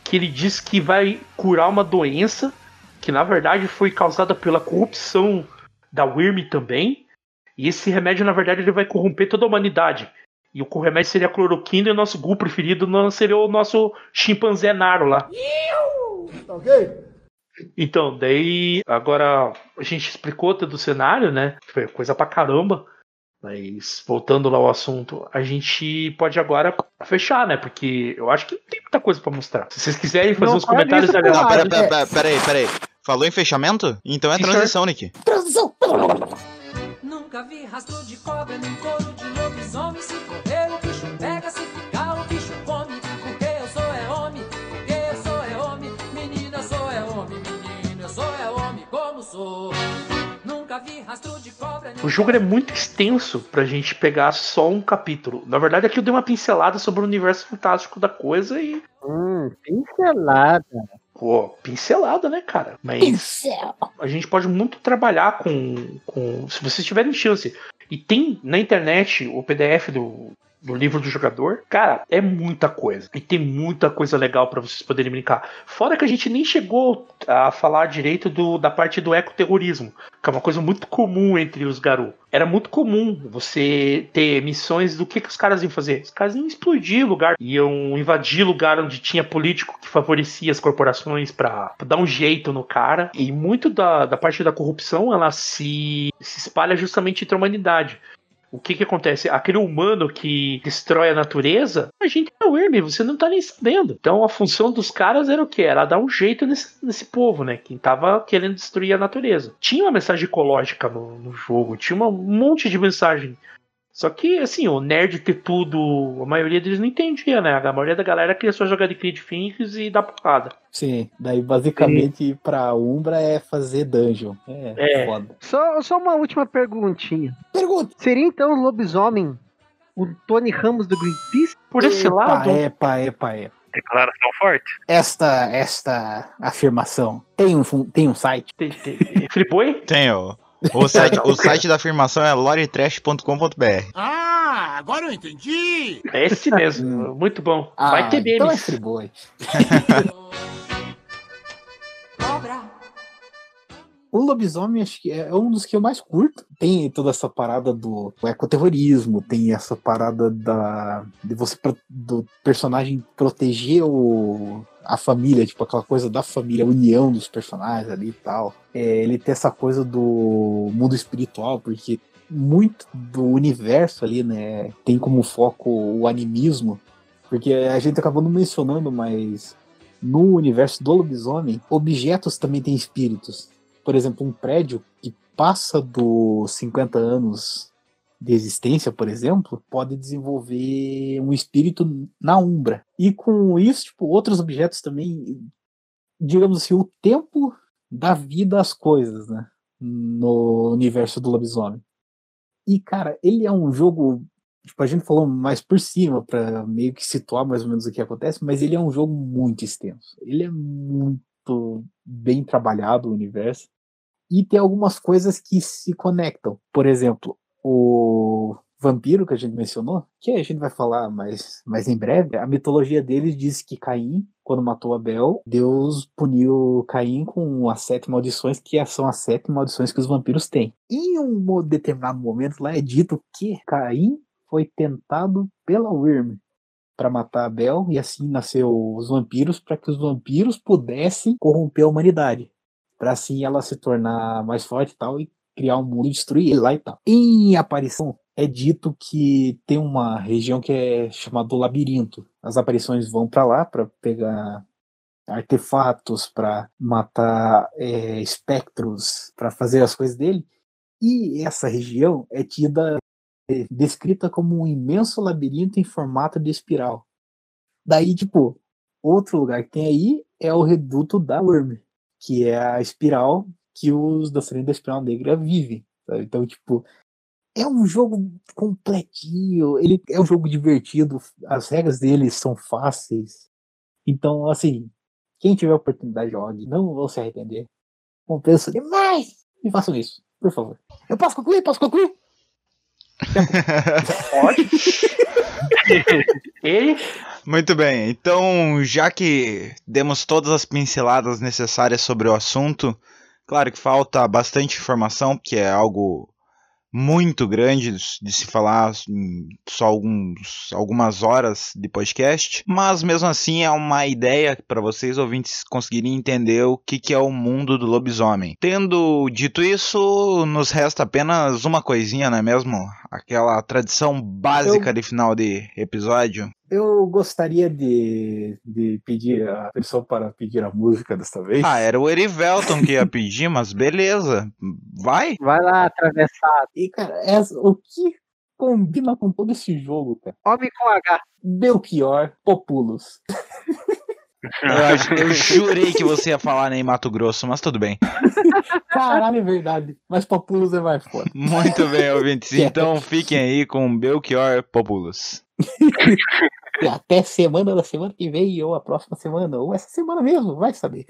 que ele diz que vai curar uma doença que na verdade foi causada pela corrupção da Wyrm também, e esse remédio na verdade ele vai corromper toda a humanidade. E o remédio seria a cloroquina e o nosso ghoul preferido seria o nosso chimpanzé Naro lá. Ok? Então, daí, agora a gente explicou todo o cenário, né? Foi coisa pra caramba. Mas, voltando lá ao assunto, a gente pode agora fechar, né? Porque eu acho que não tem muita coisa pra mostrar. Se vocês quiserem fazer uns comentários... Peraí. Falou em fechamento? Então é transição, Nick. Transição! Nunca vi rastro de cobra, nem couro de lobisomem. Se correr, o bicho pega, se sou. Nunca vi rastro de cobra. O jogo é muito extenso pra gente pegar só um capítulo. Na verdade, aqui eu dei uma pincelada sobre o universo fantástico da coisa e... Pincelada. Pô, pincelada, né, cara? Mas pincel. A gente pode muito trabalhar com... Se vocês tiverem chance. E tem na internet o PDF do livro do jogador. Cara, é muita coisa. E tem muita coisa legal pra vocês poderem brincar. Fora que a gente nem chegou a falar direito da parte do ecoterrorismo, que é uma coisa muito comum entre os garus. Era muito comum você ter missões do que os caras iam fazer. Os caras iam explodir lugar, iam invadir lugar onde tinha político que favorecia as corporações pra dar um jeito no cara. E muito da parte da corrupção, ela se espalha justamente entre a humanidade. O que acontece? Aquele humano que destrói a natureza, a gente é o Hermes, você não tá nem sabendo. Então a função dos caras era o quê? Era dar um jeito nesse povo, né? Quem tava querendo destruir a natureza. Tinha uma mensagem ecológica no jogo, tinha um monte de mensagem. Só que, assim, o nerd ter tudo, a maioria deles não entendia, né? A maioria da galera queria só jogar de Creed Finks e dar porrada. Sim, daí basicamente ir pra Umbra é fazer dungeon. É foda. Só uma última perguntinha. Pergunta! Seria então o lobisomem o Tony Ramos do Greenpeace? Por esse lado? Epa. Declaração forte. Esta afirmação tem um site? Tem. Friboi? Tem, ó. O site da afirmação é loretrash.com.br. Ah, agora eu entendi. É esse mesmo, muito bom. Vai ter deles. Então é friboi. O lobisomem acho que é um dos que eu mais curto. Tem toda essa parada do ecoterrorismo, tem essa parada do personagem proteger a família, tipo aquela coisa da família, a união dos personagens ali e tal. Ele tem essa coisa do mundo espiritual, porque muito do universo ali, né, tem como foco o animismo, porque a gente acabou não mencionando, mas no universo do lobisomem, objetos também têm espíritos. Por exemplo, um prédio que passa dos 50 anos de existência, por exemplo, pode desenvolver um espírito na Umbra. E com isso, tipo, outros objetos também, digamos assim, o tempo dá vida às coisas, né? No universo do lobisomem. E, cara, ele é um jogo, tipo, a gente falou mais por cima, pra meio que situar mais ou menos o que acontece, mas ele é um jogo muito extenso. Ele é muito bem trabalhado, o universo. E tem algumas coisas que se conectam. Por exemplo, o vampiro que a gente mencionou, que a gente vai falar mais em breve, a mitologia deles diz que Caim, quando matou Abel, Deus puniu Caim com as 7 maldições, que são as 7 maldições que os vampiros têm. Em um determinado momento lá é dito que Caim foi tentado pela Wyrm para matar Abel, e assim nasceu os vampiros, para que os vampiros pudessem corromper a humanidade, para assim ela se tornar mais forte e tal, e criar um mundo e destruir ele lá e tal. Em Aparição, é dito que tem uma região que é chamada Labirinto. As aparições vão para lá para pegar artefatos, para matar espectros, para fazer as coisas dele. E essa região é tida, descrita como um imenso labirinto em formato de espiral. Daí, tipo, outro lugar que tem aí é o Reduto da Wyrm, que é a espiral que os dançarinos da Espiral Negra vivem. Sabe? Então, tipo, é um jogo completinho, ele é um jogo divertido, as regras dele são fáceis. Então, assim, quem tiver oportunidade, jogue, não vão se arrepender. Compensa demais! E façam isso, por favor. Eu posso concluir? Pode. Muito bem, então, já que demos todas as pinceladas necessárias sobre o assunto, claro que falta bastante informação, porque é algo muito grande de se falar em só algumas horas de podcast. Mas mesmo assim é uma ideia para vocês ouvintes conseguirem entender o que é o mundo do lobisomem. Tendo dito isso, nos resta apenas uma coisinha, não é mesmo? Aquela tradição básica de final de episódio. Eu gostaria de pedir a pessoa para pedir a música desta vez. Ah, era o Erivelton que ia pedir, mas beleza. Vai? Vai lá, atravessado. E, cara, o que combina com todo esse jogo, cara? Homem com H. Belchior, Populus. Eu jurei que você ia falar nem Mato Grosso, mas tudo bem. Caralho, é verdade. Mas Populus é mais foda. Muito bem, ouvintes. Então fiquem aí com Belchior Populus. Até semana, da semana que vem, ou a próxima semana, ou essa semana mesmo, vai saber.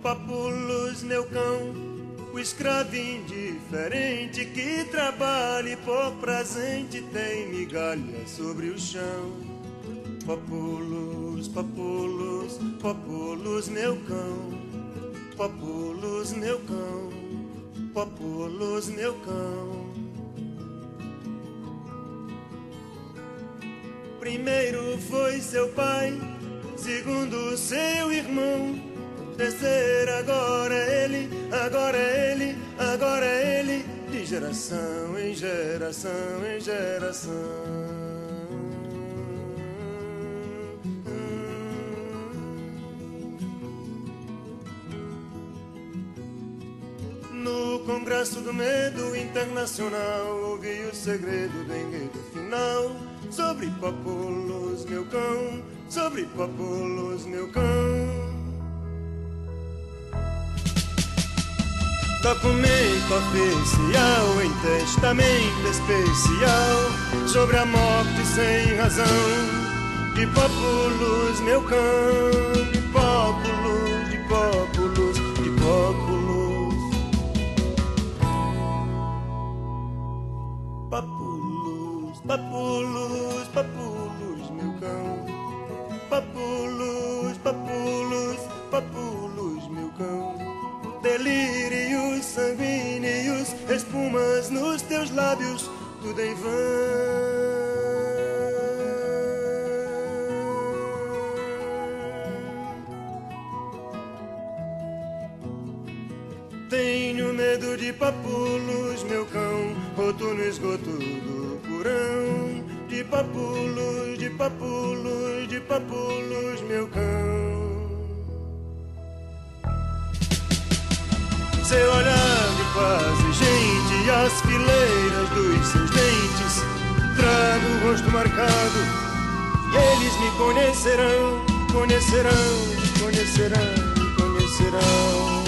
Populus, meu cão, o escravo indiferente que trabalha e por presente tem migalha sobre o chão. Populus, Populus, Populus, meu cão, Populus, meu cão, Populus, meu cão. Primeiro foi seu pai, segundo seu irmão. Terceiro, agora é ele, agora é ele, agora é ele, de geração em geração em geração. No Congresso do Medo Internacional ouvi o segredo do enredo final sobre Populus, meu cão, sobre Populus, meu cão. Documento oficial em testamento especial sobre a morte sem razão de Populus, meu cão, de Populus, de Populus, de Populus. Populus, Populus, Populus, meu cão, Populus, Populus, Populus, meu cão. Delírios sanguíneos, espumas nos teus lábios, tudo em vão. Tenho medo de Populus, meu cão, roto no esgoto do porão. De Populus, de Populus, de Populus, meu cão. Seu olhar de quase gente, as fileiras dos seus dentes, trago o rosto marcado, e eles me conhecerão, conhecerão, conhecerão, conhecerão.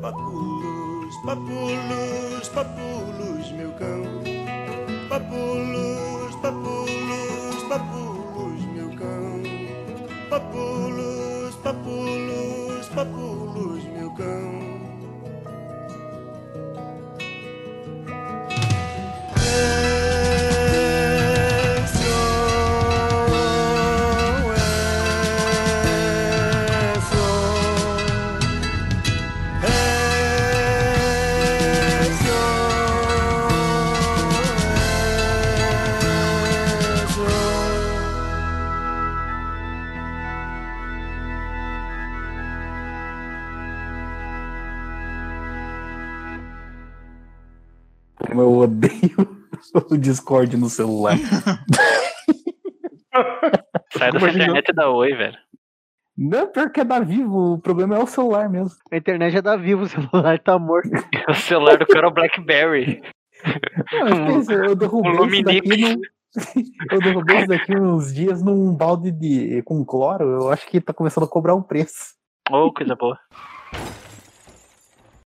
Populus, Populus, Populus, meu cão, Populus, Populus, Populus, meu cão, Populus, Populus, Populus, meu cão. O Discord no celular. Sai dessa internet e dá oi, velho. Não, pior que é da Vivo. O problema é o celular mesmo. A internet é da Vivo, o celular tá morto. O celular do cara é o Blackberry. Eu derrubei isso daqui uns dias num balde com cloro. Eu acho que tá começando a cobrar um preço. Ô, coisa boa.